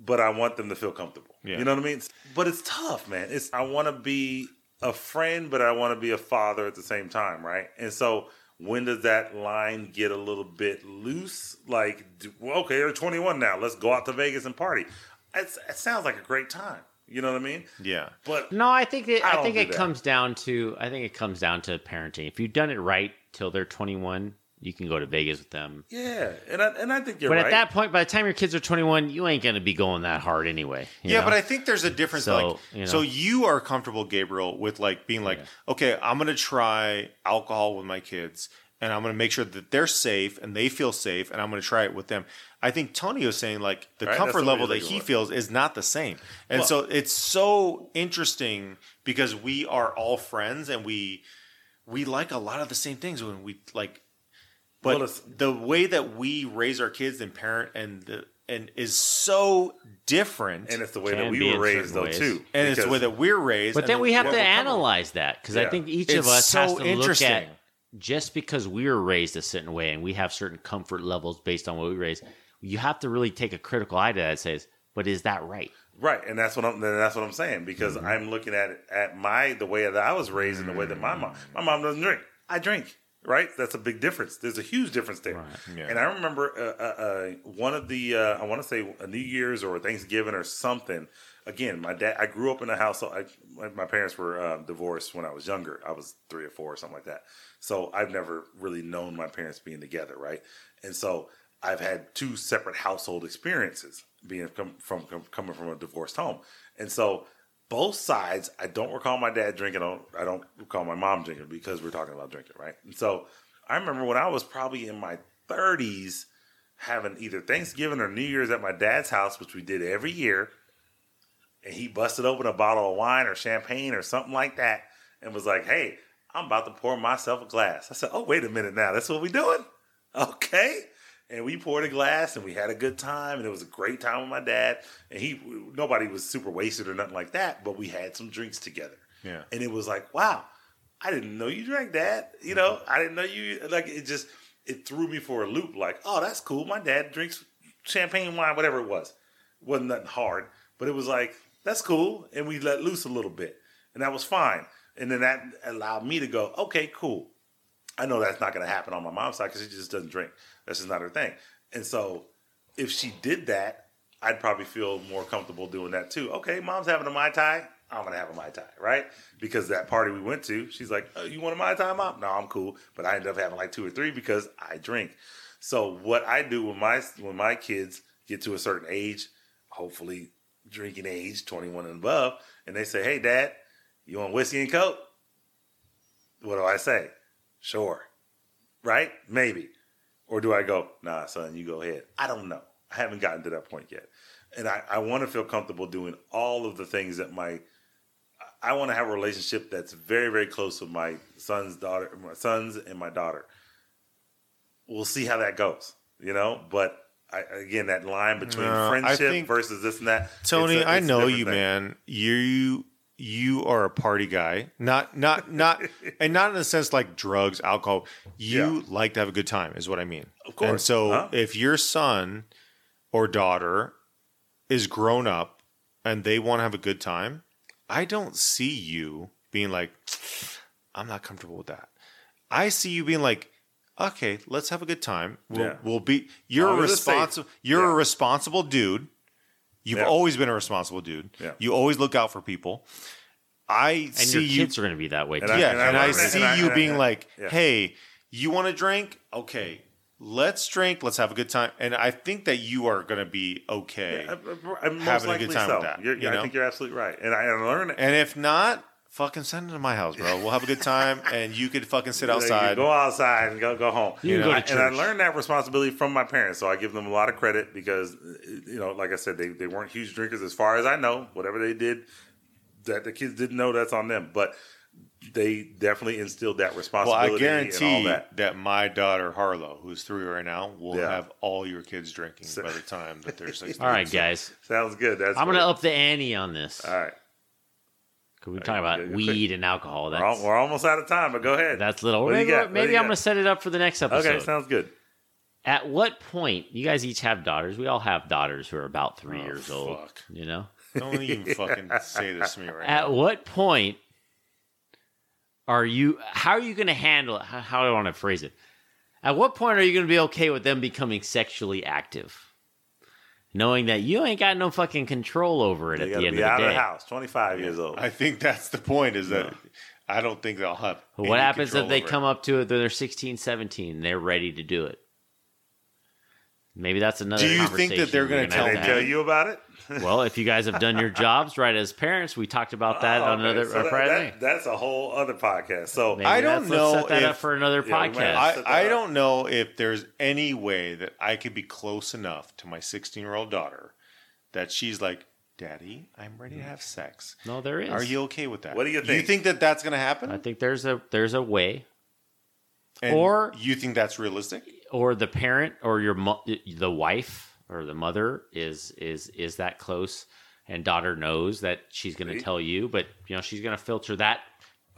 but I want them to feel comfortable. Yeah. You know what I mean? But it's tough, man. It's I want to be a friend, but I want to be a father at the same time, right? And so when does that line get a little bit loose? Like, well, okay, they're twenty-one now. Let's go out to Vegas and party. It's, it sounds like a great time. You know what I mean? Yeah. But no, I think it, I, I think do it that. comes down to I think it comes down to parenting. If you've done it right till they're twenty-one, you can go to Vegas with them. Yeah, and I, and I think you're but right. But at that point, by the time your kids are twenty-one, you ain't going to be going that hard anyway. Yeah, know? But I think there's a difference. So, like, you know. so you are comfortable, Gabriel, with like being like, yeah. okay, I'm going to try alcohol with my kids, and I'm going to make sure that they're safe and they feel safe, and I'm going to try it with them. I think Tony was saying like the right? comfort level that he feels is not the same. And well, so it's so interesting because we are all friends, and we we like a lot of the same things when we like – But well, the way that we raise our kids and parent and the, and is so different. And it's the way that we were raised, though, ways. too. And it's the way that we're raised. But then we have to analyze that because yeah. I think each it's of us so has to look at just because we were raised a certain way and we have certain comfort levels based on what we raised, you have to really take a critical eye to that and say, but is that right? Right, and that's what I'm. That's what I'm saying because mm-hmm. I'm looking at at my the way that I was raised and the way that my mom my mom doesn't drink. I drink. Right? That's a big difference. There's a huge difference there. Right. Yeah. And I remember uh, uh, uh, one of the, uh, I want to say a New Year's or Thanksgiving or something. Again, my dad, I grew up in a household. I, my parents were uh, divorced when I was younger. I was three or four or something like that. So I've never really known my parents being together. Right. And so I've had two separate household experiences being com- from com- coming from a divorced home. And so both sides, I don't recall my dad drinking. I don't, I don't recall my mom drinking because we're talking about drinking, right? And so I remember when I was probably in my thirties having either Thanksgiving or New Year's at my dad's house, which we did every year. And he busted open a bottle of wine or champagne or something like that and was like, hey, I'm about to pour myself a glass. I said, oh, wait a minute now. That's what we're doing? Okay. And we poured a glass, and we had a good time, and it was a great time with my dad. And he, nobody was super wasted or nothing like that, but we had some drinks together. Yeah. And it was like, wow, I didn't know you drank, Dad. You know, I didn't know you like it. Just it threw me for a loop. Like, oh, that's cool. My dad drinks champagne, wine, whatever it was. It wasn't nothing hard, but it was like that's cool. And we let loose a little bit, and that was fine. And then that allowed me to go, okay, cool. I know that's not going to happen on my mom's side because she just doesn't drink. That's just not her thing. And so if she did that, I'd probably feel more comfortable doing that too. Okay, mom's having a Mai Tai. I'm going to have a Mai Tai, right? Because that party we went to, she's like, oh, you want a Mai Tai, Mom? No, I'm cool. But I ended up having like two or three because I drink. So what I do when my when my kids get to a certain age, hopefully drinking age, twenty-one and above, and they say, hey, Dad, you want whiskey and Coke? What do I say? Sure. Right? Maybe. Or do I go, nah, son, you go ahead. I don't know. I haven't gotten to that point yet. And I, I want to feel comfortable doing all of the things that my, I want to have a relationship that's very, very close with my son's daughter, my sons and my daughter. We'll see how that goes, you know, but I, again, that line between no, friendship versus this and that. Tony, it's a, it's I know you, thing. man. You you are a party guy. Not not not, and not in the sense like drugs, alcohol. You yeah. like to have a good time, is what I mean. Of course. And so, huh? if your son or daughter is grown up and they want to have a good time, I don't see you being like, I'm not comfortable with that. I see you being like, okay, let's have a good time. We'll, yeah. we'll be. You're oh, a responsible. You're yeah. a responsible dude. You've yeah. always been a responsible dude. Yeah. You always look out for people. I and see your kids you, are going to be that way too. And I, yeah, and, and I, I see and I, you and I, being I, like, yeah. "Hey, you want to drink? Okay, let's drink. Let's have a good time." And I think that you are going to be okay yeah, I, I, most having likely a good time so. with that. You're, you know? I think you're absolutely right. And I learn it. And if not. Fucking send it to my house, bro. We'll have a good time, and you could fucking sit outside. You go outside and go go home. You, you know? Go to church. And I learned that responsibility from my parents, so I give them a lot of credit because, you know, like I said, they, they weren't huge drinkers as far as I know. Whatever they did that the kids didn't know, that's on them. But they definitely instilled that responsibility. Well, I guarantee and all that. that my daughter, Harlow, who's three right now, will yeah. have all your kids drinking so. by the time that they're sixteen. All right, guys. Sounds good. That's I'm going to up the ante on this. All right. We're talking about weed and alcohol. That's, we're almost out of time, but go ahead. That's little. Maybe, maybe I'm going to set it up for the next episode. Okay, sounds good. At what point, you guys each have daughters. We all have daughters who are about three oh, years fuck. old. You know? Don't even fucking say this to me right now. At what point are you, how are you going to handle it? How, how do I want to phrase it? At what point are you going to be okay with them becoming sexually active? Knowing that you ain't got no fucking control over it they at the end of the day. Out of the house, twenty-five years old. I think that's the point is that no. I don't think they'll have any What happens if they come it. up to it, they're sixteen, seventeen, they're ready to do it? Maybe that's another conversation. Do you think that they're going to tell, they tell you about it? Well, if you guys have done your jobs right as parents, we talked about that oh, on another so that, that, That's a whole other podcast. So Maybe I don't know. Let's set that if, up for another yeah, podcast. I, I don't know if there's any way that I could be close enough to my sixteen-year-old daughter that she's like, "Daddy, I'm ready to have sex." No, there is. Are you okay with that? What do you think? Do you think that that's going to happen? I think there's a there's a way. And or you think that's realistic? Or the parent, or your mo- the wife. Or the mother is is is that close, and daughter knows that she's going to tell you, but you know she's going to filter that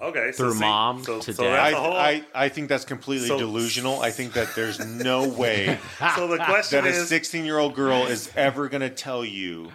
okay, so through see, mom so, to so dad. I, whole, I I think that's completely so, delusional. I think that there's no way so the question that is, a sixteen-year-old girl is ever going to tell you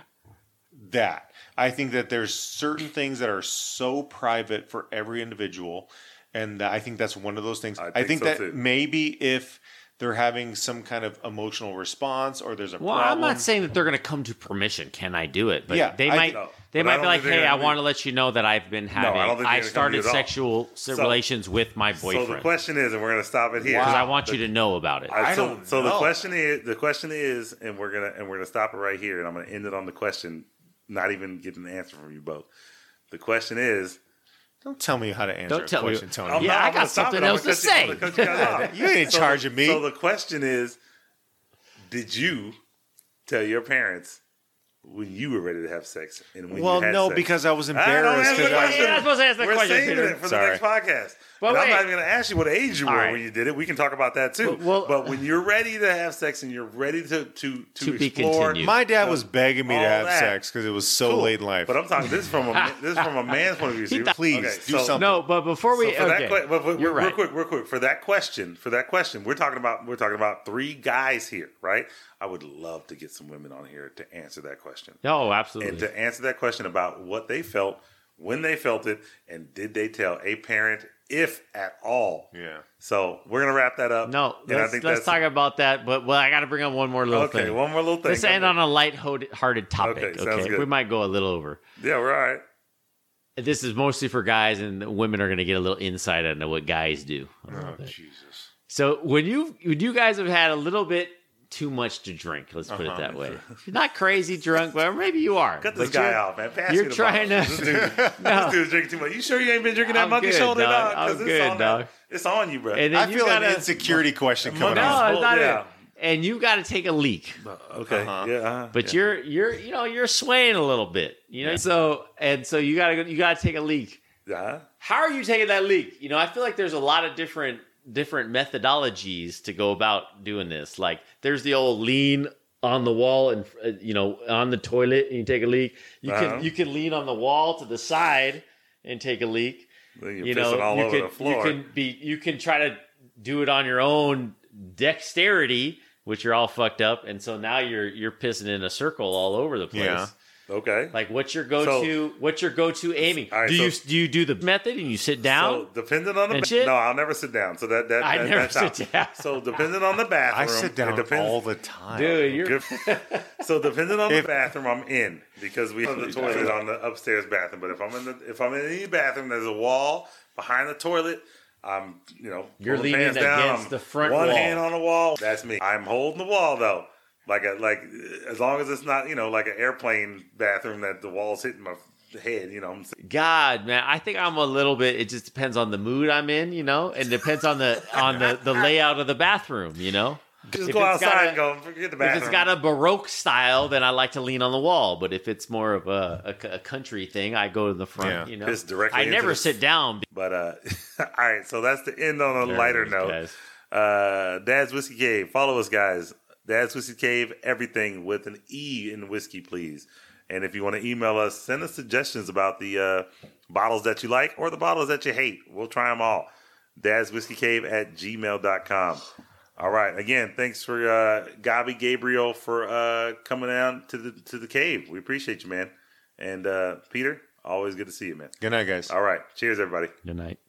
that. I think that there's certain things that are so private for every individual, and I think that's one of those things. I think, I think so that too. Maybe if. They're having some kind of emotional response, or there's a well, problem. Well, I'm not saying that they're going to come to permission. Can I do it? But yeah, they might. I, no. They but might be like, "Hey, I want to let you know that I've been having. No, I, I started sexual so, relations with my boyfriend." So the question is, and we're going to stop it here because wow. I want the, you to know about it. I, I so, don't. So know. the question is, the question is, and we're gonna and we're gonna stop it right here, and I'm going to end it on the question, not even getting an answer from you both. The question is. Don't tell me how to answer Don't tell a question, me. Tony. I'm yeah, not, I got something else to say. You, you ain't in so, charge of me. So the question is, did you tell your parents when you were ready to have sex? And when well, you had no, sex? because I was embarrassed. I I, you're not supposed to ask that we're question. We're saving Peter. it for Sorry. the next podcast. But I'm not even going to ask you what age you were right. when you did it. We can talk about that too. Well, well, but when you're ready to have sex and you're ready to to, to, to explore, my dad was begging me to have that. sex because it was so cool. late in life. But I'm talking this from a this from a man's point of view. So th- please okay, do so, something. No, but before we so okay, that, but, but, you're real right. quick, real quick for that question. For that question, we're talking about we're talking about three guys here, right? I would love to get some women on here to answer that question. Oh, absolutely. And to answer that question about what they felt, when they felt it, and did they tell a parent? If at all. Yeah. So we're going to wrap that up. No, let's, I think let's talk it. about that. But well, I got to bring up one more little okay, thing. Okay, one more little thing. Let's end on a light-hearted topic. Okay, sounds okay? Good. We might go a little over. Yeah, we're all right. This is mostly for guys, and women are going to get a little insight into what guys do. Oh, Jesus. So when you, when you guys have had a little bit too much to drink, let's put uh-huh. it that way. You're not crazy drunk, but maybe you are. Cut this guy off, man. Pass you're trying box. to. This dude, no. this dude's drinking too much. You sure you ain't been drinking that I'm monkey good, shoulder, dog? I'm it's good, on dog. That, it's on you, bro. And I you feel like an insecurity question coming no, on. No, it's not yeah. it. And you got to take a leak. Okay. Uh-huh. Yeah. Uh-huh. But yeah. you're you're you know you're swaying a little bit, you know. Yeah. So and so you gotta you gotta take a leak. Uh-huh. How are you taking that leak? You know, I feel like there's a lot of different. different methodologies to go about doing this. Like there's the old lean on the wall and, you know, on the toilet and you take a leak. You uh-huh. can you can lean on the wall to the side and take a leak. Then you, you piss know, it all you over can, the floor. You can be you can try to do it on your own dexterity, which you're all fucked up, and so now you're you're pissing in a circle all over the place. Yeah. Okay. Like, what's your go-to? So, what's your go-to aiming? Right, do so, you do you do the method and you sit down? So depending on the ba- no, I'll never sit down. So that that I that, never that's sit down. So depending on the bathroom, I sit down depends, all the time, dude. You're so depending on the bathroom I'm in, because we have the toilet on the upstairs bathroom. But if I'm in the if I'm in any bathroom, there's a wall behind the toilet. I'm you know you're leaning against down. the front one wall. One hand on the wall. That's me. I'm holding the wall though. Like a, like, as long as it's not, you know, like an airplane bathroom that the wall's hitting my head, you know. I'm God, man, I think I'm a little bit. It just depends on the mood I'm in, you know, and depends on the on the, the layout of the bathroom, you know. Just if go outside a, and go forget the bathroom. If it's got a Baroque style, then I like to lean on the wall. But if it's more of a a, a country thing, I go to the front. Yeah. You know, piss directly. I never the, sit down. But uh, all right, so that's the end on a lighter note. Guys. Uh, Dad's Whiskey Cave. Follow us, guys. Dad's Whiskey Cave, everything with an E in whiskey, please. And if you want to email us, send us suggestions about the uh, bottles that you like or the bottles that you hate. We'll try them all. Dad's Whiskey Cave at gmail dot com. All right. Again, thanks for uh, Gabby Gabriel for uh, coming down to the to the cave. We appreciate you, man. And uh, Peter, always good to see you, man. Good night, guys. All right. Cheers, everybody. Good night.